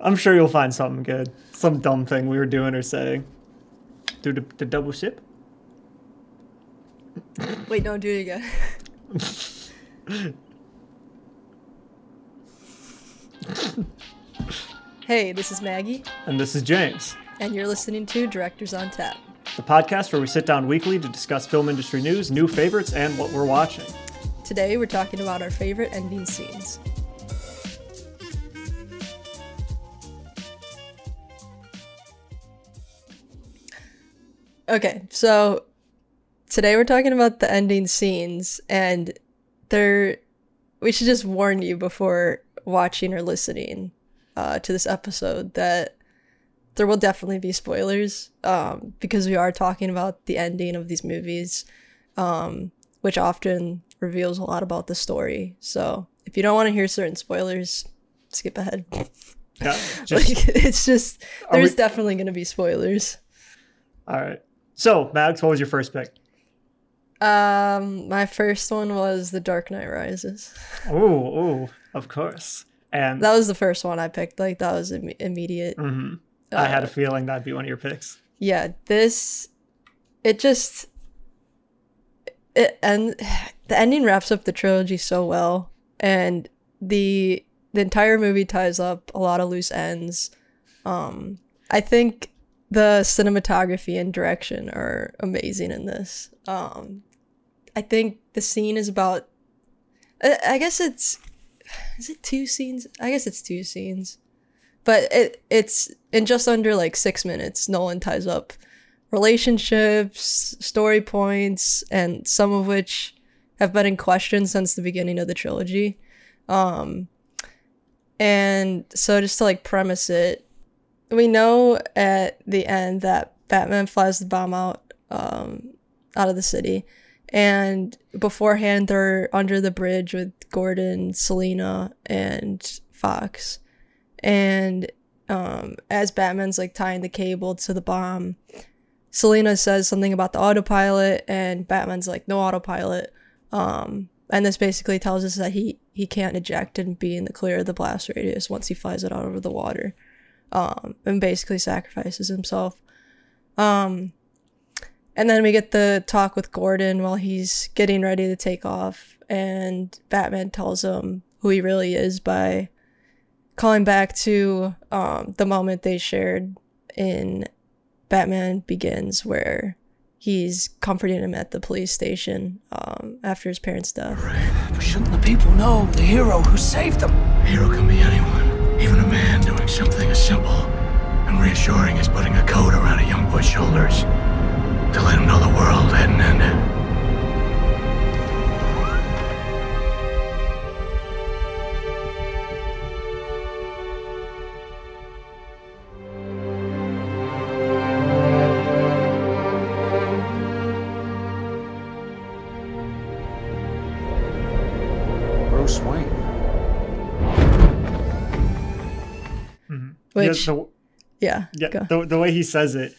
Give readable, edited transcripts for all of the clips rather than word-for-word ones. I'm sure you'll find something good. Some dumb thing we were doing or saying. Do the double sip? Wait, don't do it again. Hey, this is Maggie. And this is James. And you're listening to Directors On Tap, the podcast where we sit down weekly to discuss film industry news, new favorites, and what we're watching. Today, we're talking about our favorite ending scenes. Okay, so today we're talking about the ending scenes, and we should just warn you before watching or listening to this episode that there will definitely be spoilers because we are talking about the ending of these movies, which often reveals a lot about the story. So if you don't want to hear certain spoilers, skip ahead. Yeah, there's definitely going to be spoilers. All right. So, Max, what was your first pick? My first one was The Dark Knight Rises. Oh, of course. And that was the first one I picked. Like, that was immediate. Mm-hmm. I had a feeling that'd be one of your picks. Yeah, the ending wraps up the trilogy so well, and the entire movie ties up a lot of loose ends. I think the cinematography and direction are amazing in this. I think the scene is about, I guess it's two scenes, but it's in just under like 6 minutes. Nolan ties up relationships, story points, and some of which have been in question since the beginning of the trilogy. And so just to like premise it, we know at the end that Batman flies the bomb out of the city. And beforehand, they're under the bridge with Gordon, Selina, and Fox. And as Batman's like tying the cable to the bomb, Selina says something about the autopilot, and Batman's like, no autopilot. And this basically tells us that he can't eject and be in the clear of the blast radius once he flies it out over the water, and basically sacrifices himself. And then we get the talk with Gordon while he's getting ready to take off, and Batman tells him who he really is by calling back to the moment they shared in Batman Begins, where he's comforting him at the police station after his parents' death. But shouldn't the people know the hero who saved them? A hero can be anyone, even a man doing something as simple and reassuring as putting a coat around a young boy's shoulders. To let him know the world hadn't ended. Bruce Wayne. Mm-hmm. Which, the way he says it,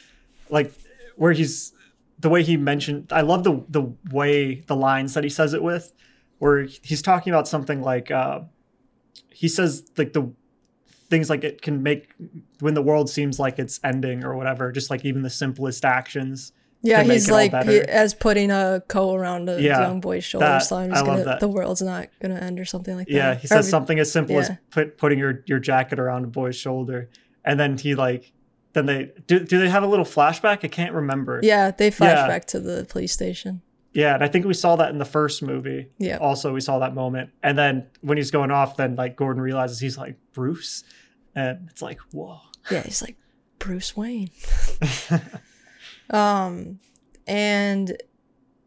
like where he's. The way he mentioned, I love the way the lines that he says it with, where he's talking about something like, he says like the things like it can make when the world seems like it's ending or whatever, just like even the simplest actions. Yeah, he's like as putting a coat around a young boy's shoulders. So the world's not gonna end or something like that. Yeah, he says something as simple as putting your jacket around a boy's shoulder, and then he like. Then they do they have a little flashback? I can't remember. Yeah, they flashback to the police station. Yeah, and I think we saw that in the first movie. Yeah. Also, we saw that moment. And then when he's going off, then like Gordon realizes he's like Bruce. And it's like, whoa. Yeah, he's like Bruce Wayne. And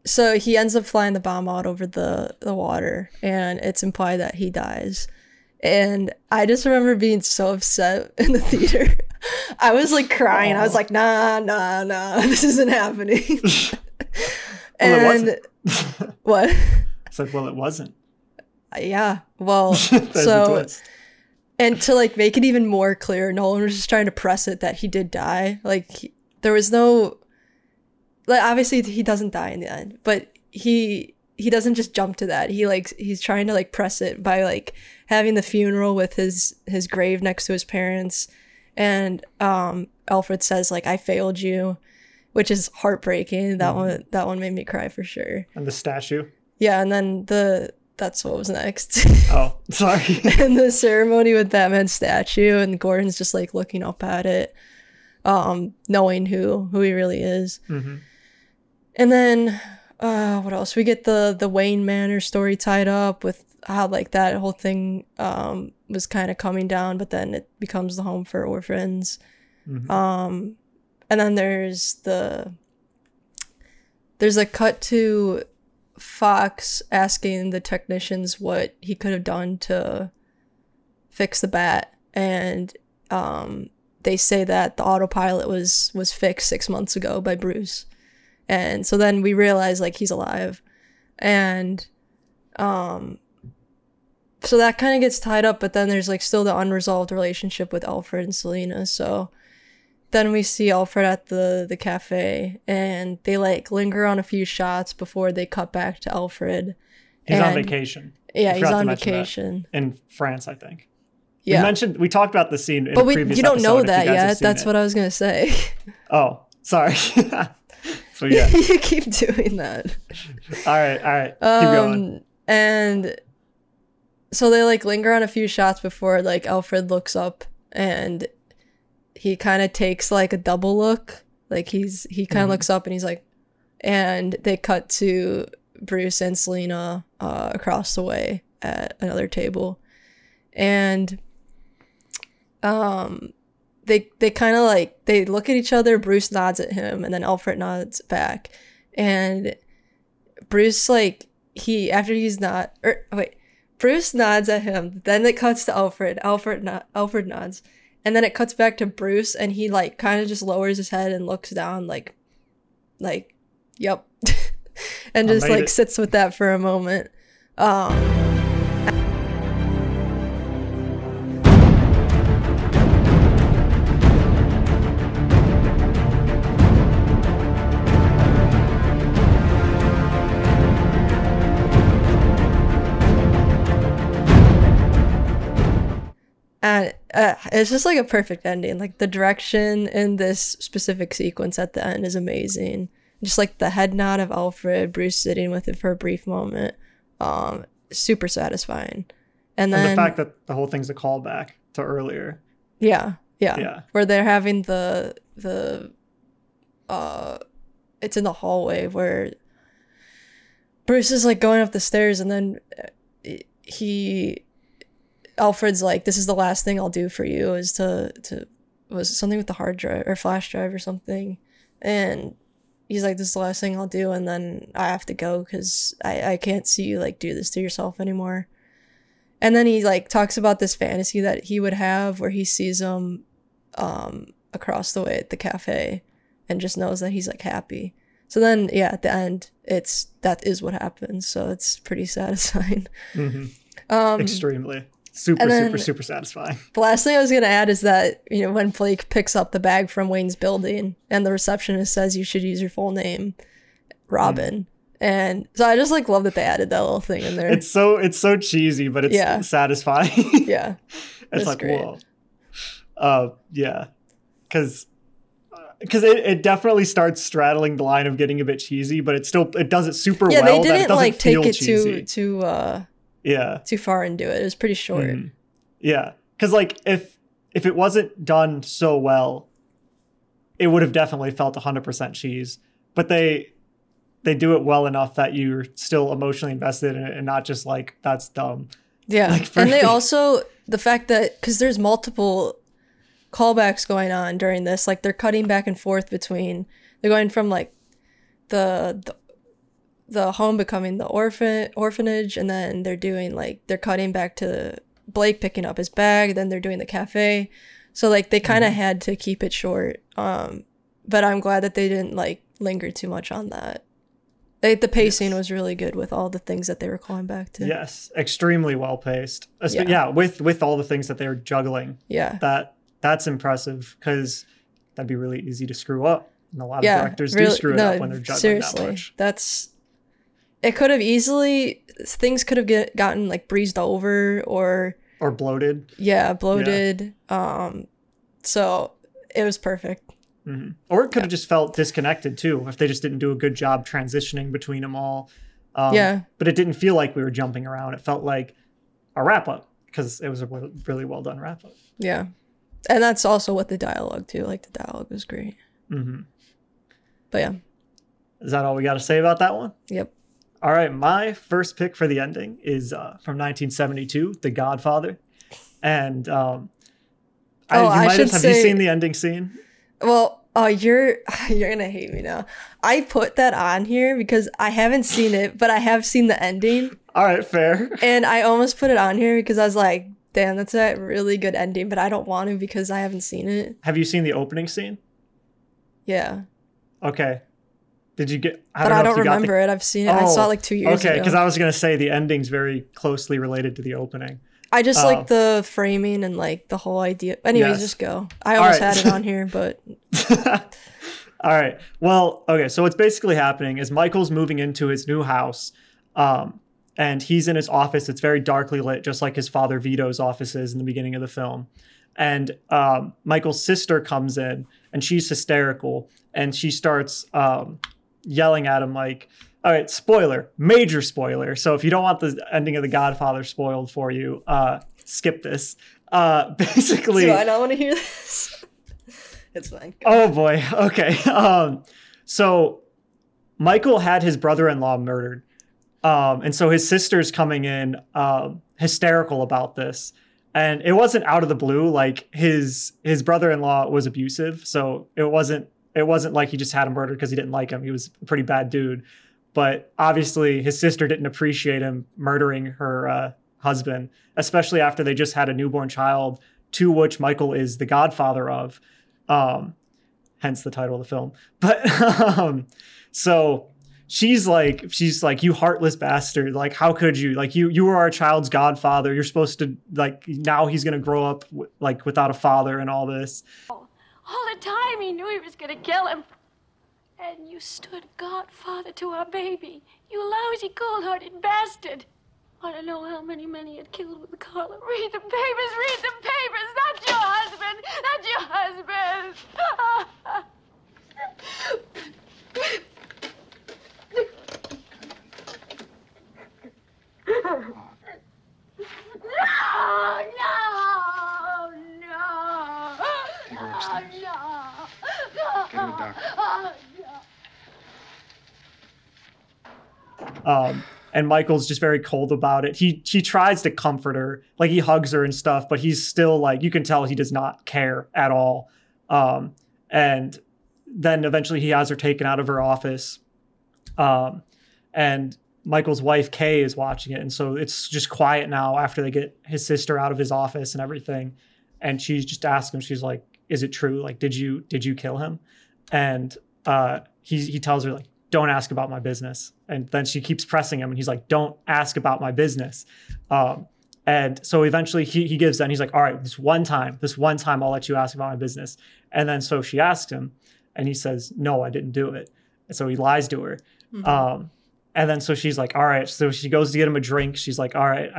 so he ends up flying the bomb out over the water, and it's implied that he dies. And I just remember being so upset in the theater. I was like crying. I was like, nah, this isn't happening. And what? It's like, well, it wasn't. Yeah. Well, so, and to like make it even more clear, Nolan was just trying to press it that he did die. Like, there was no, like, obviously he doesn't die in the end, but he he doesn't just jump to that. He like, he's trying to like press it by like having the funeral with his grave next to his parents. And Alfred says like, I failed you, which is heartbreaking. That one made me cry for sure. And the statue. Yeah. And then that's what was next. Oh, sorry. And the ceremony with that man's statue, and Gordon's just like looking up at it, knowing who he really is. Mm-hmm. And then what else? We get the Wayne Manor story tied up with how like that whole thing was kind of coming down, but then it becomes the home for orphans. Mm-hmm. And then there's a cut to Fox asking the technicians what he could have done to fix the bat, and they say that the autopilot was fixed 6 months ago by Bruce. And so then we realize like he's alive, and so that kind of gets tied up, but then there's like still the unresolved relationship with Alfred and Selina. So then we see Alfred at the cafe, and they like linger on a few shots before they cut back to Alfred. He's on vacation. Yeah, he's on vacation in France, I think. Yeah, we talked about the scene in a previous episode. But you don't know that yet. That's what I was gonna say. Oh, sorry. So yeah, you keep doing that. All right. Keep going. And so they like linger on a few shots before like Alfred looks up, and he kind of takes like a double look, like he kind of looks up and he's like, and they cut to Bruce and Selina across the way at another table, and they kind of like they look at each other. Bruce nods at him, and then Alfred nods back, and Bruce like Bruce nods at him. Then it cuts to Alfred. Alfred nods. And then it cuts back to Bruce, and he like kind of just lowers his head and looks down like, yep. And just like sits with that for a moment. And it's just like a perfect ending. Like the direction in this specific sequence at the end is amazing. Just like the head nod of Alfred, Bruce sitting with it for a brief moment, super satisfying. And then the fact that the whole thing's a callback to earlier. Yeah. Where they're having the it's in the hallway where Bruce is like going up the stairs, and then Alfred's like, this is the last thing I'll do for you, is to was it something with the hard drive or flash drive or something, and he's like, this is the last thing I'll do, and then I have to go because I can't see you like do this to yourself anymore. And then he like talks about this fantasy that he would have where he sees him across the way at the cafe and just knows that he's like happy. So then yeah, at the end that is what happens, so it's pretty satisfying. Mm-hmm. Extremely. Super satisfying. The last thing I was going to add is that, you know, when Blake picks up the bag from Wayne's building and the receptionist says you should use your full name, Robin. Mm. And so I just like love that they added that little thing in there. It's so cheesy, but it's satisfying. Yeah. It's like, great. Whoa. Yeah. Because it definitely starts straddling the line of getting a bit cheesy, but it does it super well. Yeah, they didn't like take it too far into it. It was pretty short. Mm. Yeah, because like if it wasn't done so well, it would have definitely felt 100% cheese. But they do it well enough that you're still emotionally invested in it and not just like, that's dumb. Yeah, like, and they also, the fact that, because there's multiple callbacks going on during this, like they're cutting back and forth between, they're going from like the home becoming the orphanage, and then they're doing like, they're cutting back to Blake picking up his bag, then they're doing the cafe. So like they kind of had to keep it short, but I'm glad that they didn't like linger too much on that. The pacing was really good with all the things that they were calling back to. Yes, extremely well paced. With all the things that they're juggling. Yeah, that's impressive, because that'd be really easy to screw up, and a lot of directors do screw it up when they're juggling that much. That's It could have easily, things could have gotten like breezed over or bloated. Yeah, bloated. Yeah. So it was perfect. Mm-hmm. Or it could have just felt disconnected too, if they just didn't do a good job transitioning between them all. But it didn't feel like we were jumping around. It felt like a wrap up because it was a really well done wrap up. Yeah. And that's also what the dialogue too, like the dialogue was great. Mm-hmm. But yeah. Is that all we got to say about that one? Yep. All right. My first pick for the ending is from 1972, The Godfather. And have you seen the ending scene? Well, you're going to hate me now. I put that on here because I haven't seen it, but I have seen the ending. All right, fair. And I almost put it on here because I was like, damn, that's a really good ending, but I don't want to because I haven't seen it. Have you seen the opening scene? Yeah. Okay. Did you get... I don't remember it. I've seen it. I saw it like 2 years ago. Okay, because I was going to say the ending's very closely related to the opening. I just like the framing and like the whole idea. Anyways, yes. Just go. I almost had it on here, but... All right. Well, okay. So what's basically happening is Michael's moving into his new house and he's in his office. It's very darkly lit, just like his father Vito's office is in the beginning of the film. And Michael's sister comes in and she's hysterical and she starts... yelling at him like, all right, spoiler, major spoiler. So if you don't want the ending of The Godfather spoiled for you, skip this. Basically... Do I not want to hear this? It's fine. Oh, boy. Okay. So Michael had his brother-in-law murdered. And so his sister's coming in hysterical about this. And it wasn't out of the blue. Like, his brother-in-law was abusive. So it wasn't like he just had him murdered because he didn't like him. He was a pretty bad dude. But obviously his sister didn't appreciate him murdering her husband, especially after they just had a newborn child, to which Michael is the godfather of, hence the title of the film. But so she's like, you heartless bastard. Like, how could you? Like, you were our child's godfather. You're supposed to, like, now he's going to grow up like without a father and all this. All the time he knew he was going to kill him. And you stood godfather to our baby. You lousy, cold-hearted bastard. I don't know how many had killed with the collar. Read the papers. That's your husband. No. Oh, no. Get him a doctor. Oh, no. And Michael's just very cold about it. He tries to comfort her, like he hugs her and stuff, but he's still like, you can tell he does not care at all. And then eventually he has her taken out of her office. And Michael's wife, Kay, is watching it. And so it's just quiet now after they get his sister out of his office and everything. And she's just asking him, she's like, is it true? Like, did you kill him? And he tells her, like, don't ask about my business. And then she keeps pressing him and he's like, don't ask about my business. And so eventually he gives in. He's like, all right, this one time I'll let you ask about my business. And then so she asks him and he says, no, I didn't do it. And so he lies to her. Mm-hmm. And then so she's like, all right. So she goes to get him a drink. She's like, all right,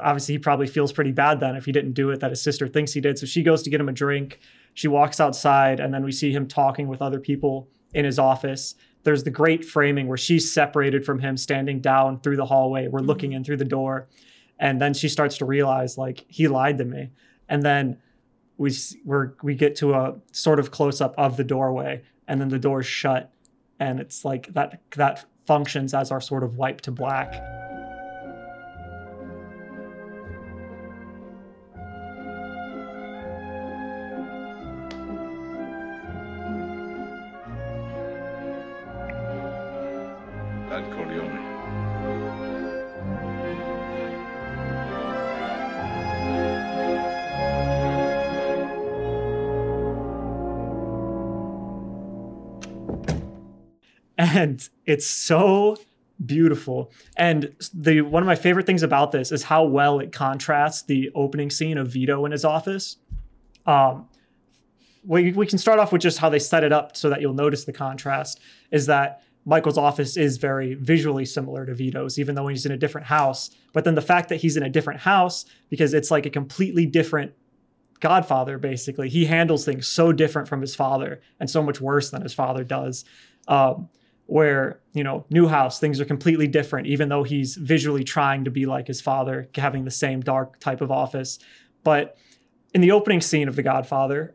obviously he probably feels pretty bad then if he didn't do it, that his sister thinks he did. So she goes to get him a drink. She walks outside and then we see him talking with other people in his office. There's the great framing where she's separated from him, standing down through the hallway. We're looking in through the door. And then she starts to realize, like, he lied to me. And then we get to a sort of close up of the doorway and then the door's shut. And it's like that functions as our sort of wipe to black. That Corleone. And it's so beautiful. And one of my favorite things about this is how well it contrasts the opening scene of Vito in his office. We can start off with just how they set it up so that you'll notice the contrast is that Michael's office is very visually similar to Vito's, even though he's in a different house. But then the fact that he's in a different house, because it's like a completely different Godfather, basically. He handles things so different from his father and so much worse than his father does. Where, you know, new house, things are completely different, even though he's visually trying to be like his father, having the same dark type of office. But in the opening scene of The Godfather,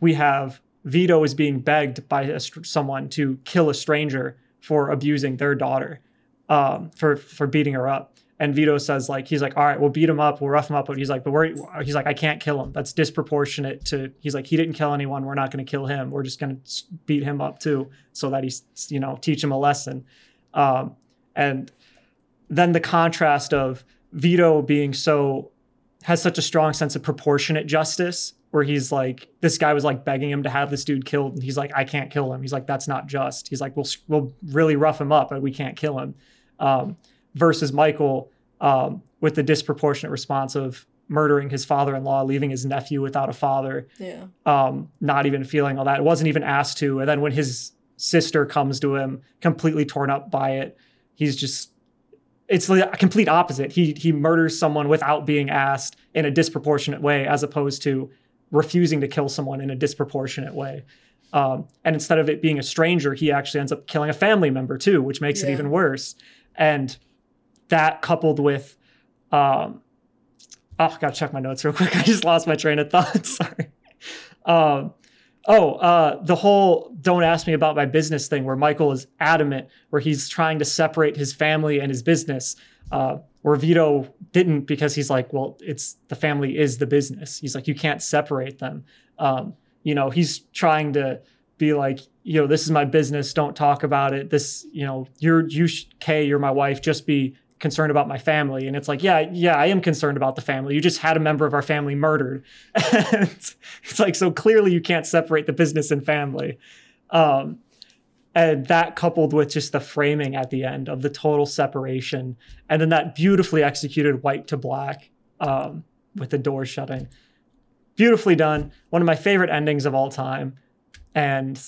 we have Vito is being begged by someone to kill a stranger for abusing their daughter, for beating her up. And Vito says, like, he's like, all right, we'll beat him up, we'll rough him up. But he's like, he's like, I can't kill him. That's disproportionate to, he's like, he didn't kill anyone. We're not going to kill him. We're just going to beat him up too, so that he's, you know, teach him a lesson. And then the contrast of Vito being so, has such a strong sense of proportionate justice, where he's like, this guy was like begging him to have this dude killed. And he's like, I can't kill him. He's like, that's not just. He's like, we'll really rough him up, but we can't kill him. Versus Michael with the disproportionate response of murdering his father-in-law, leaving his nephew without a father, not even feeling all that. It wasn't even asked to. And then when his sister comes to him, completely torn up by it, he's just, it's the complete opposite. He murders someone without being asked in a disproportionate way, as opposed to refusing to kill someone in a disproportionate way. And instead of it being a stranger, he actually ends up killing a family member too, which makes it even worse. And that coupled with, oh, gotta check my notes real quick. I just lost my train of thought. Sorry. The whole "don't ask me about my business" thing, where Michael is adamant, where he's trying to separate his family and his business, where Vito didn't, because he's like, well, it's the family is the business. He's like, you can't separate them. You know, he's trying to be like, you know, this is my business. Don't talk about it. This, you know, Kay, you're my wife. Just be concerned about my family. And it's like, yeah, I am concerned about the family. You just had a member of our family murdered. And it's like, so clearly you can't separate the business and family. And that coupled with just the framing at the end of the total separation, and then that beautifully executed white to black with the door shutting. Beautifully done. One of my favorite endings of all time. And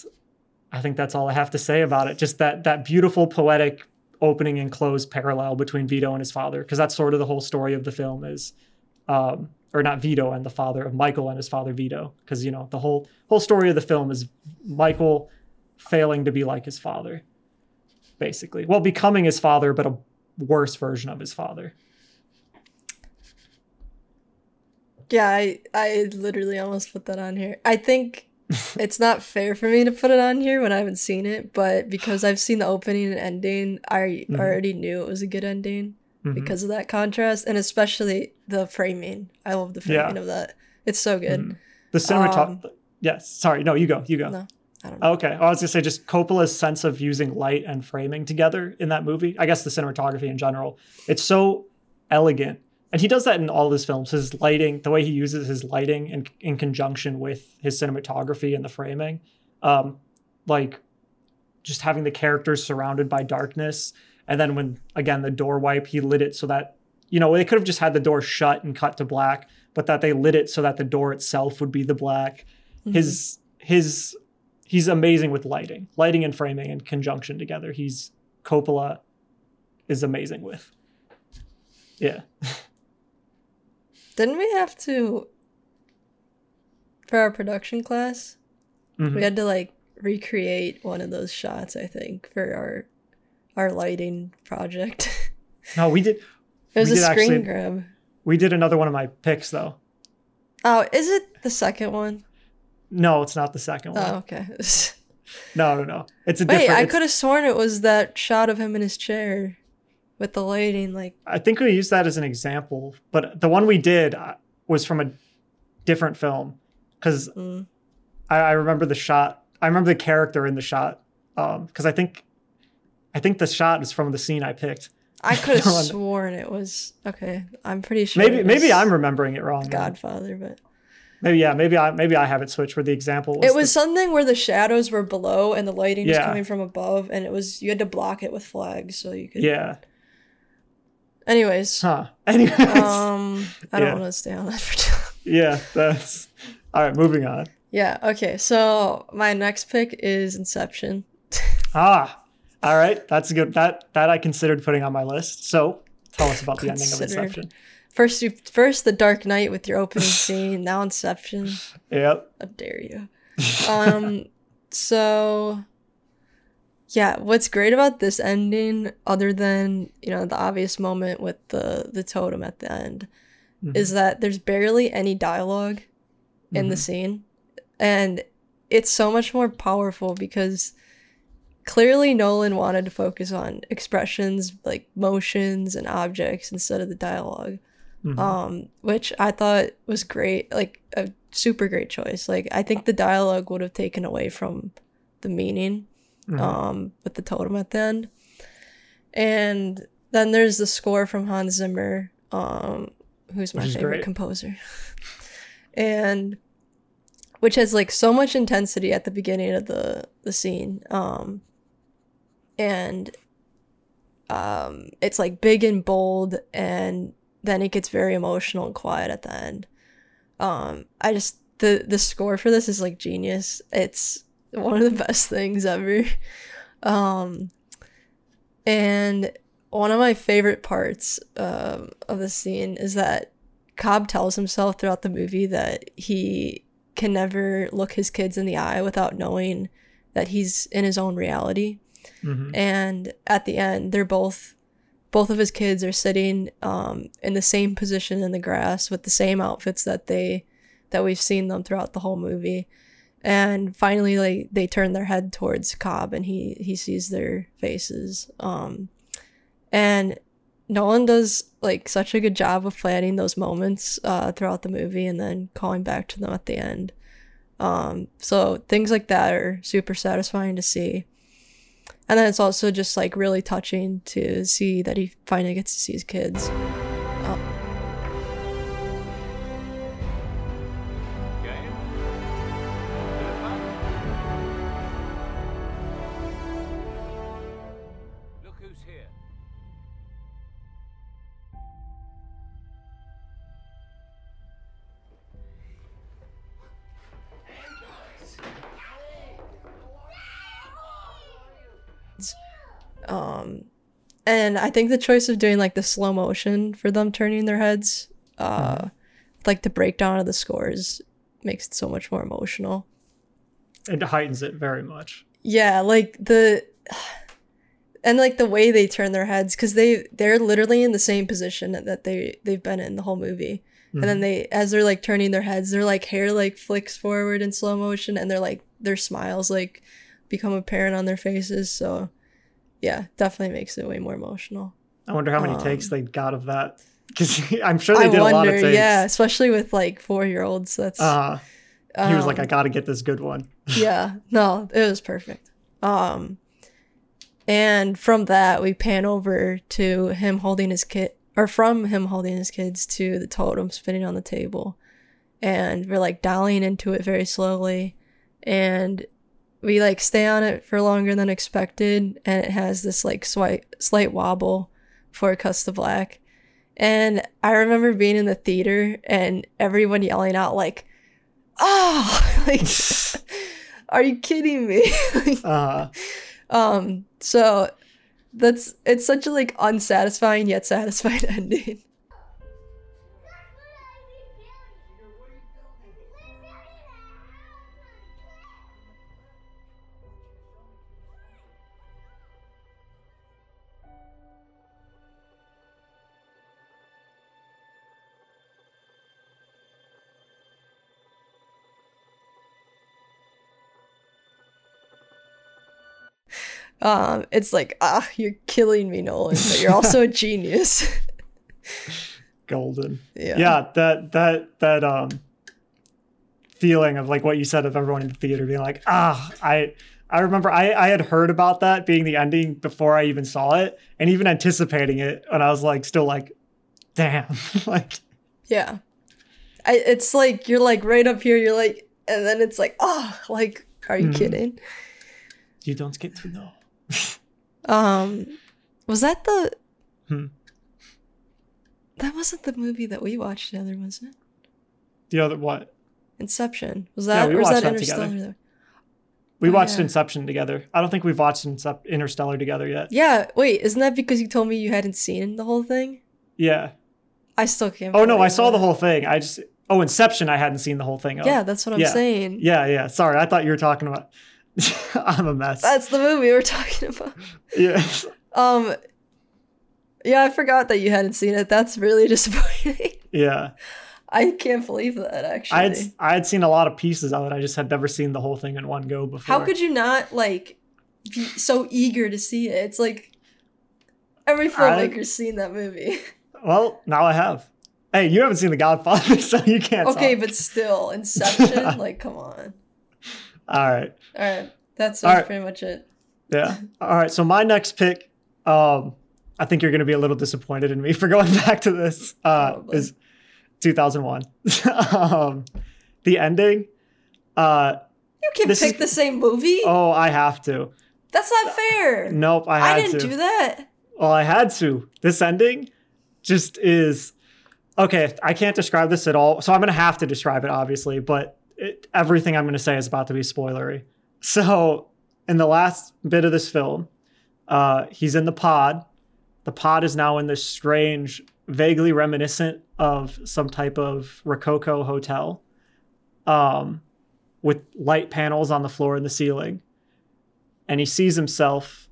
I think that's all I have to say about it. Just that beautiful poetic opening and close parallel between Vito and his father, because that's sort of the whole story of the film is, or not Vito and the father of Michael and his father Vito, because, you know, the whole story of the film is Michael failing to be like his father, basically. Well, becoming his father, but a worse version of his father. Yeah, I literally almost put that on here. I think it's not fair for me to put it on here when I haven't seen it, but because I've seen the opening and ending, I already knew it was a good ending because of that contrast, and especially the framing. I love the framing of that. It's so good. The cinematography. Yes. Sorry. No, you go. No, I don't know. Okay. I was going to say just Coppola's sense of using light and framing together in that movie. I guess the cinematography in general. It's so elegant. And he does that in all his films, his lighting, the way he uses his lighting in conjunction with his cinematography and the framing, like just having the characters surrounded by darkness. And then when, again, the door wipe, he lit it so that, you know, they could have just had the door shut and cut to black, but that they lit it so that the door itself would be the black. Mm-hmm. He's amazing with lighting and framing in conjunction together. Coppola is amazing with. Yeah. Didn't we have to, for our production class, we had to like recreate one of those shots, I think, for our lighting project. No, we did. It was a screen grab. We did another one of my picks, though. Oh, is it the second one? No, it's not the second one. Oh, okay. No. I could have sworn it was that shot of him in his chair. With the lighting, like... I think we used that as an example, but the one we did was from a different film, because I remember the shot. I remember the character in the shot, because I think the shot was from the scene I picked. I could have sworn it was... Okay, I'm pretty sure Maybe I'm remembering it wrong. Godfather, though. But... Maybe I have it switched where the example was... It was something where the shadows were below and the lighting was coming from above, and it was... You had to block it with flags so you could... Yeah. Anyways. I don't want to stay on that for too long. Yeah, that's... All right, moving on. Yeah, okay. So my next pick is Inception. All right, that's good. That I considered putting on my list. So tell us about the ending of Inception. First The Dark Knight with your opening scene, now Inception. Yep. How dare you. So yeah, what's great about this ending, other than, you know, the obvious moment with the totem at the end, mm-hmm. is that there's barely any dialogue mm-hmm. in the scene. And it's so much more powerful because clearly Nolan wanted to focus on expressions, like motions and objects, instead of the dialogue. Mm-hmm. Which I thought was great, like a super great choice. Like, I think the dialogue would have taken away from the meaning mm-hmm. With the totem at the end. And then there's the score from Hans Zimmer, who's my favorite composer. And which has like so much intensity at the beginning of the scene. And it's like big and bold, and then it gets very emotional and quiet at the end. I just, the score for this is like genius. It's one of the best things ever. And one of my favorite parts of the scene is that Cobb tells himself throughout the movie that he can never look his kids in the eye without knowing that he's in his own reality. Mm-hmm. And at the end, they're both of his kids are sitting in the same position in the grass with the same outfits that we've seen them throughout the whole movie. And finally, like, they turn their head towards Cobb, and he sees their faces. And Nolan does like such a good job of planning those moments throughout the movie and then calling back to them at the end. So things like that are super satisfying to see. And then it's also just like really touching to see that he finally gets to see his kids. And I think the choice of doing like the slow motion for them turning their heads, like the breakdown of the scores, makes it so much more emotional. It heightens it very much. Yeah, like the way they turn their heads, because they're literally in the same position that they've been in the whole movie. Mm-hmm. And then as they're like turning their heads, their like hair like flicks forward in slow motion, and they're like their smiles like become apparent on their faces. So. Yeah, definitely makes it way more emotional. I wonder how many takes they got of that, because I'm sure they did a lot of takes. Yeah, especially with like 4-year-olds. That's he was like, I got to get this good one. Yeah, no, it was perfect. And from that, we pan over to him holding his kid, or from him holding his kids to the totem spinning on the table, and we're like dialing into it very slowly, and we like stay on it for longer than expected, and it has this like slight wobble before it cuts to black. And I remember being in the theater and everyone yelling out like, "Oh!" Like, are you kidding me? So it's such a like unsatisfying yet satisfying ending. It's like, you're killing me, Nolan, but you're also a genius. Golden. Yeah, that feeling of like what you said of everyone in the theater being like, I remember I had heard about that being the ending before I even saw it, and even anticipating it, and I was like, still like, damn. Like, yeah, it's like you're like right up here, you're like, and then it's like, like, are you kidding? You don't get to know. Was that the? That wasn't the movie that we watched together, was it? The other what? Inception. Was that? Yeah, we watched that together. We watched Inception together. I don't think we've watched Interstellar together yet. Yeah. Wait, isn't that because you told me you hadn't seen the whole thing? Yeah. I still can't. Oh, no, I saw the whole thing. I just... Oh, Inception, I hadn't seen the whole thing of. Yeah, that's what I'm saying. Yeah, yeah. Sorry, I thought you were talking about... I'm a mess. That's the movie we're talking about. Yeah. Yeah, I forgot that you hadn't seen it. That's really disappointing. Yeah. I can't believe that, actually. I had seen a lot of pieces of it. I just had never seen the whole thing in one go before. How could you not, like, be so eager to see it? It's like every filmmaker's seen that movie. Well, now I have. Hey, you haven't seen The Godfather, so you can't talk. But still, Inception? Like, come on. All right. All right. That's pretty much it. Yeah. All right. So my next pick, I think you're going to be a little disappointed in me for going back to this, is 2001. The ending. You can pick the same movie? Oh, I have to. That's not fair. Nope, I didn't do that. Well, I had to. This ending just is... Okay, I can't describe this at all. So I'm going to have to describe it, obviously, but... everything I'm going to say is about to be spoilery. So in the last bit of this film, he's in the pod. The pod is now in this strange, vaguely reminiscent of some type of Rococo hotel, with light panels on the floor and the ceiling. And he sees himself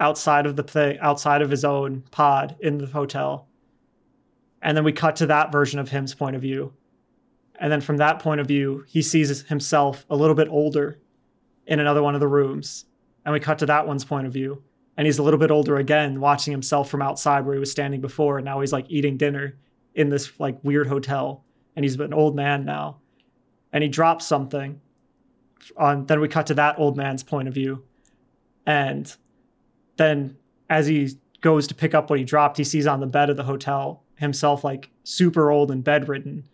outside of the thing, outside of his own pod in the hotel. And then we cut to that version of him's point of view. And then from that point of view, he sees himself a little bit older in another one of the rooms. And we cut to that one's point of view. And he's a little bit older again, watching himself from outside where he was standing before. And now he's like eating dinner in this like weird hotel. And he's an old man now. And he drops something. Then we cut to that old man's point of view. And then as he goes to pick up what he dropped, he sees on the bed of the hotel himself like super old and bedridden.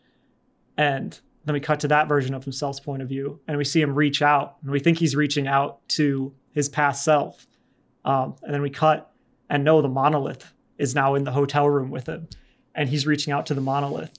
And then we cut to that version of himself's point of view, and we see him reach out, and we think he's reaching out to his past self. And then we cut, and no, the monolith is now in the hotel room with him, and he's reaching out to the monolith.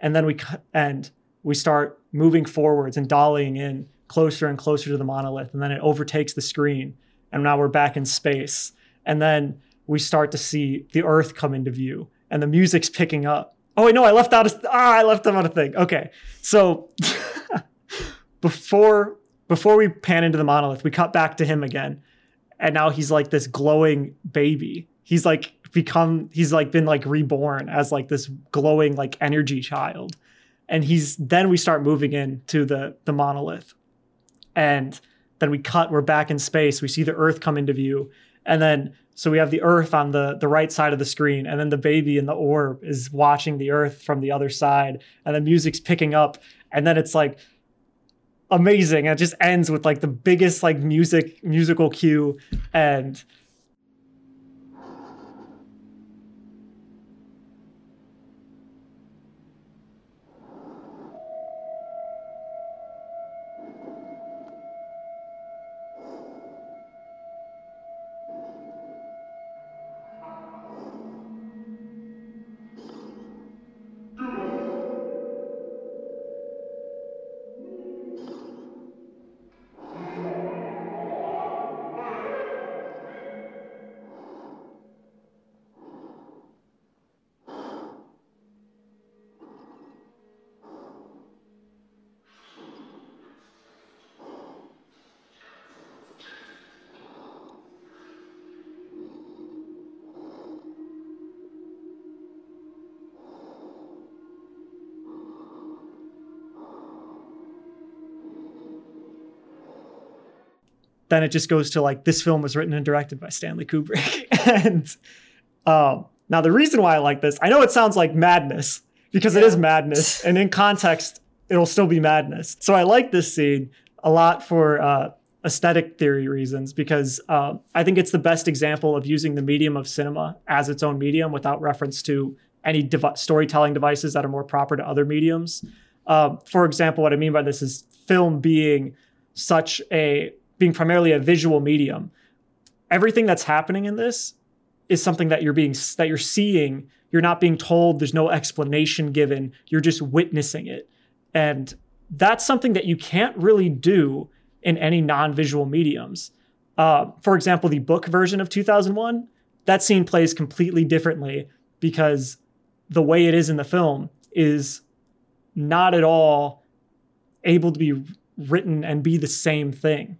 And then we cut, and we start moving forwards and dollying in closer and closer to the monolith, and then it overtakes the screen, and now we're back in space. And then we start to see the Earth come into view, and the music's picking up. Oh, wait, no, I left out a thing. Okay, so before we pan into the monolith, we cut back to him again. And now he's like this glowing baby. He's been reborn as like this glowing like energy child. And then we start moving into the monolith. And then we're back in space. We see the Earth come into view. And then, so we have the Earth on the right side of the screen, and then the baby in the orb is watching the Earth from the other side, and the music's picking up, and then it's like amazing. And it just ends with like the biggest like musical cue, and then it just goes to like, this film was written and directed by Stanley Kubrick. And now the reason why I like this, I know it sounds like madness because it is madness, and in context, it'll still be madness. So I like this scene a lot for aesthetic theory reasons, because I think it's the best example of using the medium of cinema as its own medium without reference to any storytelling devices that are more proper to other mediums. For example, what I mean by this is film being primarily a visual medium. Everything that's happening in this is something that you're seeing. You're not being told. There's no explanation given. You're just witnessing it. And that's something that you can't really do in any non-visual mediums. For example, the book version of 2001, that scene plays completely differently because the way it is in the film is not at all able to be written and be the same thing.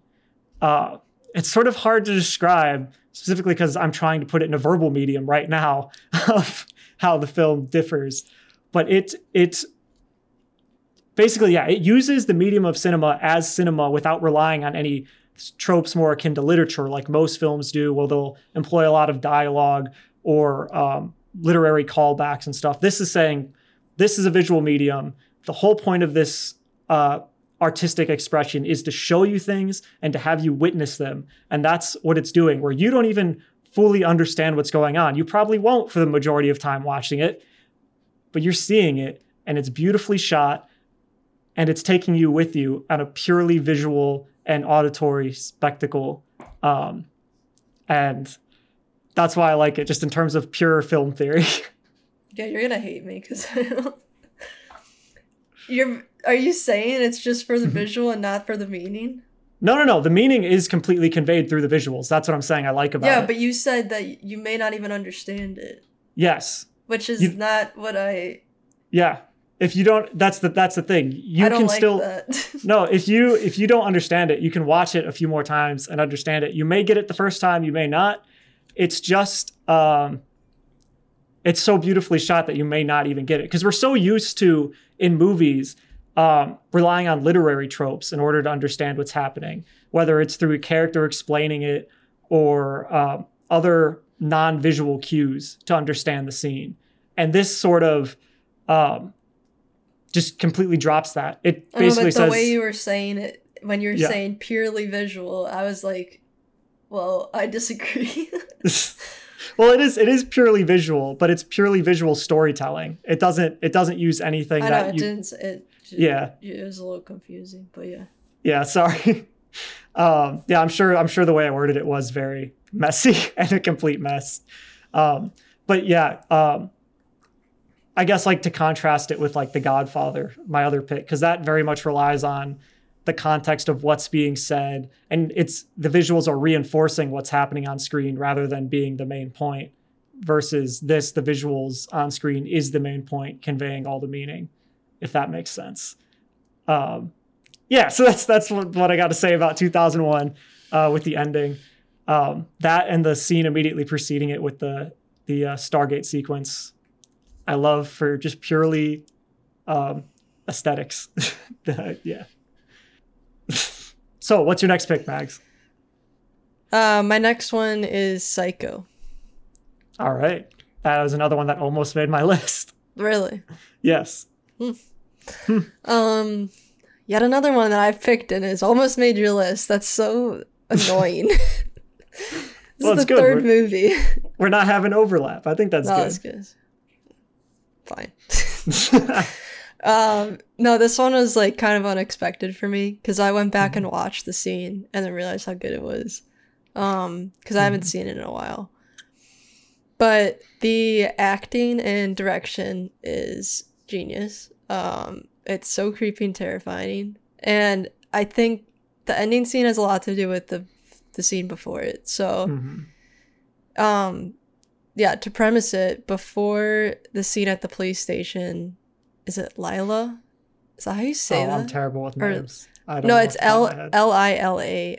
It's sort of hard to describe, specifically because I'm trying to put it in a verbal medium right now of how the film differs. But it basically, yeah, it uses the medium of cinema as cinema without relying on any tropes more akin to literature, like most films do, where they'll employ a lot of dialogue or literary callbacks and stuff. This is saying, this is a visual medium. The whole point of this artistic expression is to show you things and to have you witness them. And that's what it's doing, where you don't even fully understand what's going on. You probably won't for the majority of time watching it, but you're seeing it and it's beautifully shot and it's taking you with you on a purely visual and auditory spectacle. And that's why I like it, just in terms of pure film theory. Yeah, you're gonna hate me because Are you saying it's just for the visual and not for the meaning? No. The meaning is completely conveyed through the visuals. That's what I'm saying I like about it. Yeah, but you said that you may not even understand it. Yes. Which is not what I... Yeah. If you don't... That's the thing. You I don't can like still, that. No, if you don't understand it, you can watch it a few more times and understand it. You may get it the first time, you may not. It's just... it's so beautifully shot that you may not even get it. Because we're so used to, in movies... relying on literary tropes in order to understand what's happening, whether it's through a character explaining it or other non-visual cues to understand the scene. And this sort of just completely drops that. It basically says... The way you were saying it, when you were saying purely visual, I was like, well, I disagree. Well, it is purely visual, but it's purely visual storytelling. It doesn't use anything. I know, that you... It was a little confusing, but yeah. Yeah, sorry. I'm sure the way I worded it was very messy and a complete mess. I guess like to contrast it with like The Godfather, my other pick, because that very much relies on the context of what's being said, and it's the visuals are reinforcing what's happening on screen rather than being the main point. Versus this, the visuals on screen is the main point, conveying all the meaning. If that makes sense. So that's what I got to say about 2001 with the ending. That and the scene immediately preceding it with the Stargate sequence. I love for just purely aesthetics. Yeah. So what's your next pick, Mags? My next one is Psycho. All right. That was another one that almost made my list. Really? Yes. Yet another one that I picked and it's almost made your list. That's so annoying. This is the third movie. We're not having overlap. I think that's good. That's good. Fine. No, this one was like kind of unexpected for me because I went back and watched the scene and then realized how good it was. Because I haven't seen it in a while. But the acting and direction is genius. It's so creepy and terrifying, and I think the ending scene has a lot to do with the scene before it. So to premise it, before the scene at the police station, is it Lila? Is that how you say that? I'm terrible with names. No, it's Lila.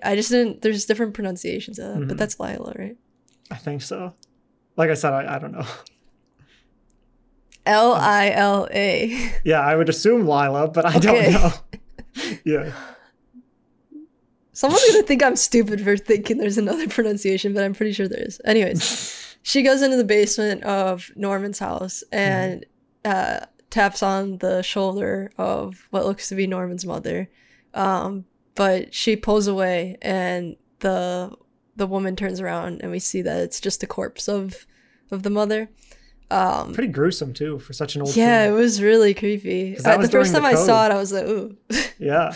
I just didn't, there's different pronunciations of that, but that's Lila, right? I think so. Like I said, I don't know. Lila. Yeah, I would assume Lila, but I don't know. Yeah. Someone's gonna think I'm stupid for thinking there's another pronunciation, but I'm pretty sure there is. Anyways, she goes into the basement of Norman's house and taps on the shoulder of what looks to be Norman's mother. But she pulls away and the woman turns around and we see that it's just a corpse of the mother. Pretty gruesome too for such an old film. It was really creepy. The first time I saw it, I was like, ooh. Yeah.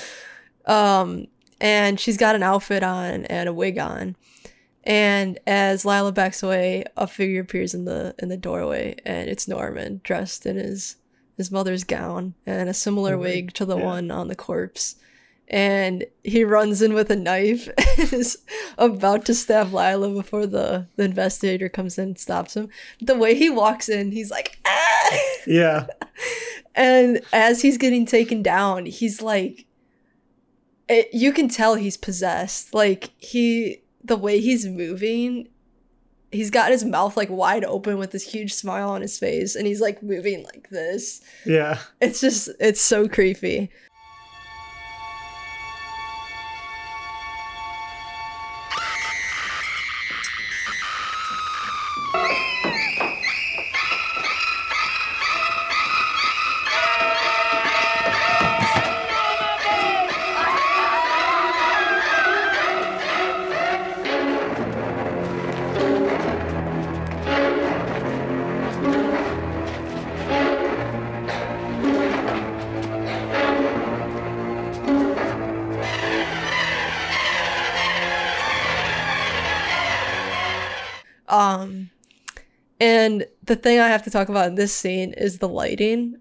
And she's got an outfit on and a wig on, and as Lila backs away, a figure appears in the doorway, and it's Norman dressed in his mother's gown and a similar wig to the one on the corpse. and he runs in with a knife and is about to stab Lila before the investigator comes in and stops him. The way he walks in, he's like, ah! Yeah. And as he's getting taken down, he's like, you can tell he's possessed. Like, the way he's moving, he's got his mouth like wide open with this huge smile on his face, and he's like moving like this. Yeah. It's so creepy. And the thing I have to talk about in this scene is the lighting,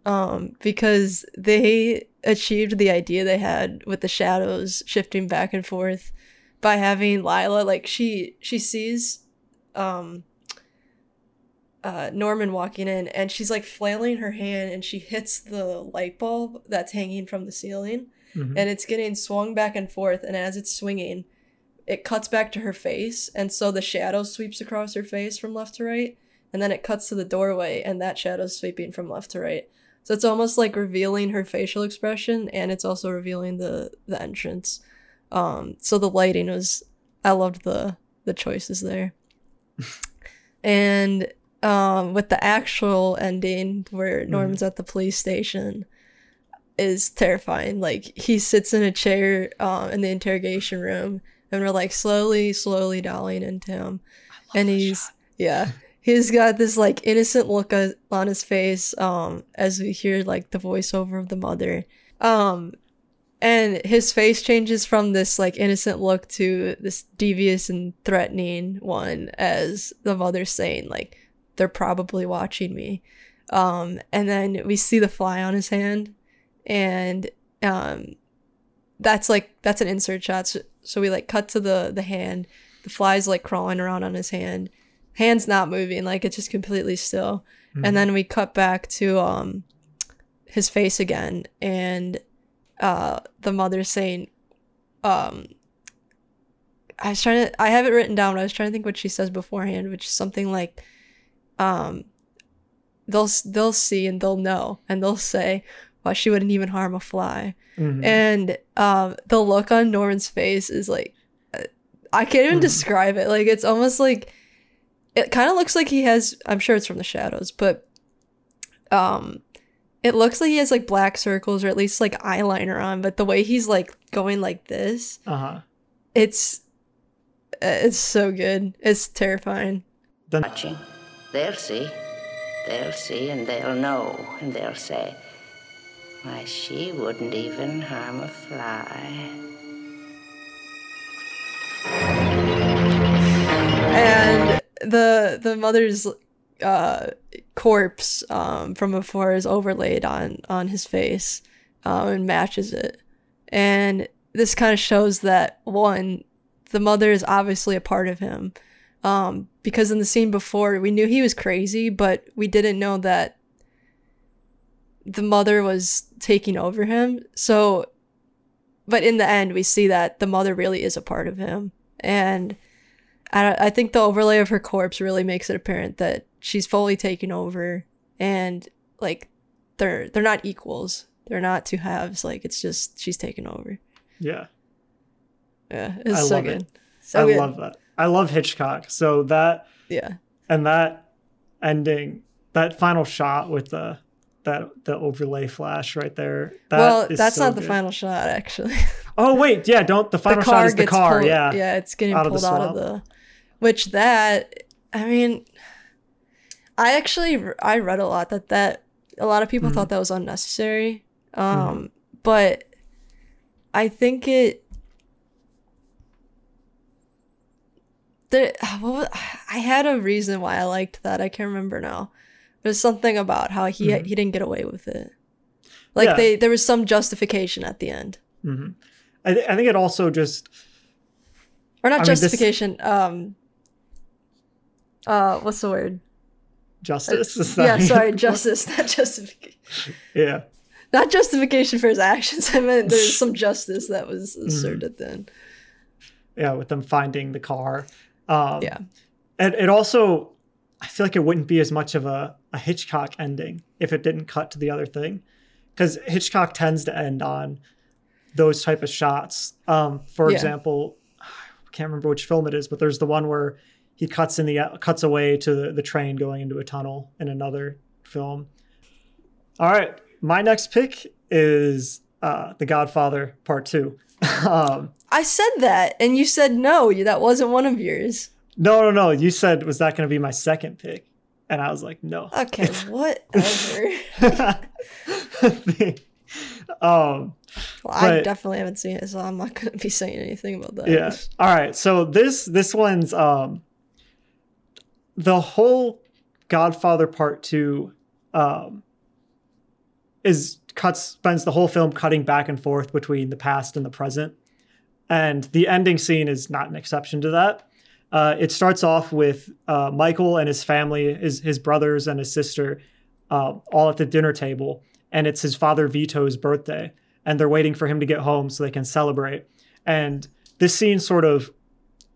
because they achieved the idea they had with the shadows shifting back and forth by having Lila, like, she sees Norman walking in, and she's like flailing her hand, and she hits the light bulb that's hanging from the ceiling, mm-hmm. and it's getting swung back and forth, and as it's swinging, it cuts back to her face, and so the shadow sweeps across her face from left to right, and then it cuts to the doorway, and that shadow's sweeping from left to right. So it's almost like revealing her facial expression, and it's also revealing the entrance. So the lighting was... I loved the choices there. And with the actual ending, where Norman's at the police station, is terrifying. Like, he sits in a chair in the interrogation room, and we're like slowly dialing into him. And he's got this like innocent look on his face as we hear like the voiceover of the mother. And his face changes from this like innocent look to this devious and threatening one as the mother's saying like, they're probably watching me. And then we see the fly on his hand, and that's an insert shot. So we like cut to the hand. The fly's like crawling around on his hand. Hand's not moving, like it's just completely still. Mm-hmm. And then we cut back to his face again, and the mother saying, I have it written down, but I was trying to think what she says beforehand, which is something like, they'll see and they'll know, and they'll say, well, she wouldn't even harm a fly. Mm-hmm. And the look on Norman's face is like, I can't even describe it. Like, it's almost like, it kind of looks like he has, I'm sure it's from the shadows, but it looks like he has like black circles, or at least like eyeliner on, but the way he's like going like this, it's so good. It's terrifying. Watching. They'll see and they'll know, and they'll say, why, she wouldn't even harm a fly. And the mother's corpse from before is overlaid on his face and matches it. And this kind of shows that, one, the mother is obviously a part of him, because in the scene before, we knew he was crazy, but we didn't know that the mother was taking over him. So, but in the end, we see that the mother really is a part of him. And I think the overlay of her corpse really makes it apparent that she's fully taken over, and like they're not equals, they're not two halves. Like, it's just she's taken over. Yeah, it's so good. So I love that. I love Hitchcock. So that, yeah, and that ending, that final shot with the overlay flash right there. That's not the final shot, actually. Oh wait, yeah, don't. The final shot is the car. Yeah, it's getting pulled out of the. Which that, I mean, I read a lot that a lot of people thought that was unnecessary, but I think it. I had a reason why I liked that. I can't remember now. There's something about how he didn't get away with it. Like, there was some justification at the end. Mm-hmm. I think it also just... Or not justification. What's the word? Justice. Justice. Not justification. Yeah. Not justification for his actions. I meant there's some justice that was asserted then. Yeah, with them finding the car. Yeah. And it also, I feel like it wouldn't be as much of a Hitchcock ending if it didn't cut to the other thing. Because Hitchcock tends to end on those type of shots. For example, I can't remember which film it is, but there's the one where he cuts away to the train going into a tunnel in another film. All right. My next pick is The Godfather Part Two. I said that, and you said no, that wasn't one of yours. No. You said, was that going to be my second pick? And I was like, no. Okay, whatever. I definitely haven't seen it, so I'm not going to be saying anything about that. Yeah. All right, so this one's... the whole Godfather Part Two... spends the whole film cutting back and forth between the past and the present. And the ending scene is not an exception to that. It starts off with Michael and his family, his brothers and his sister, all at the dinner table. And it's his father Vito's birthday. And they're waiting for him to get home so they can celebrate. And this scene sort of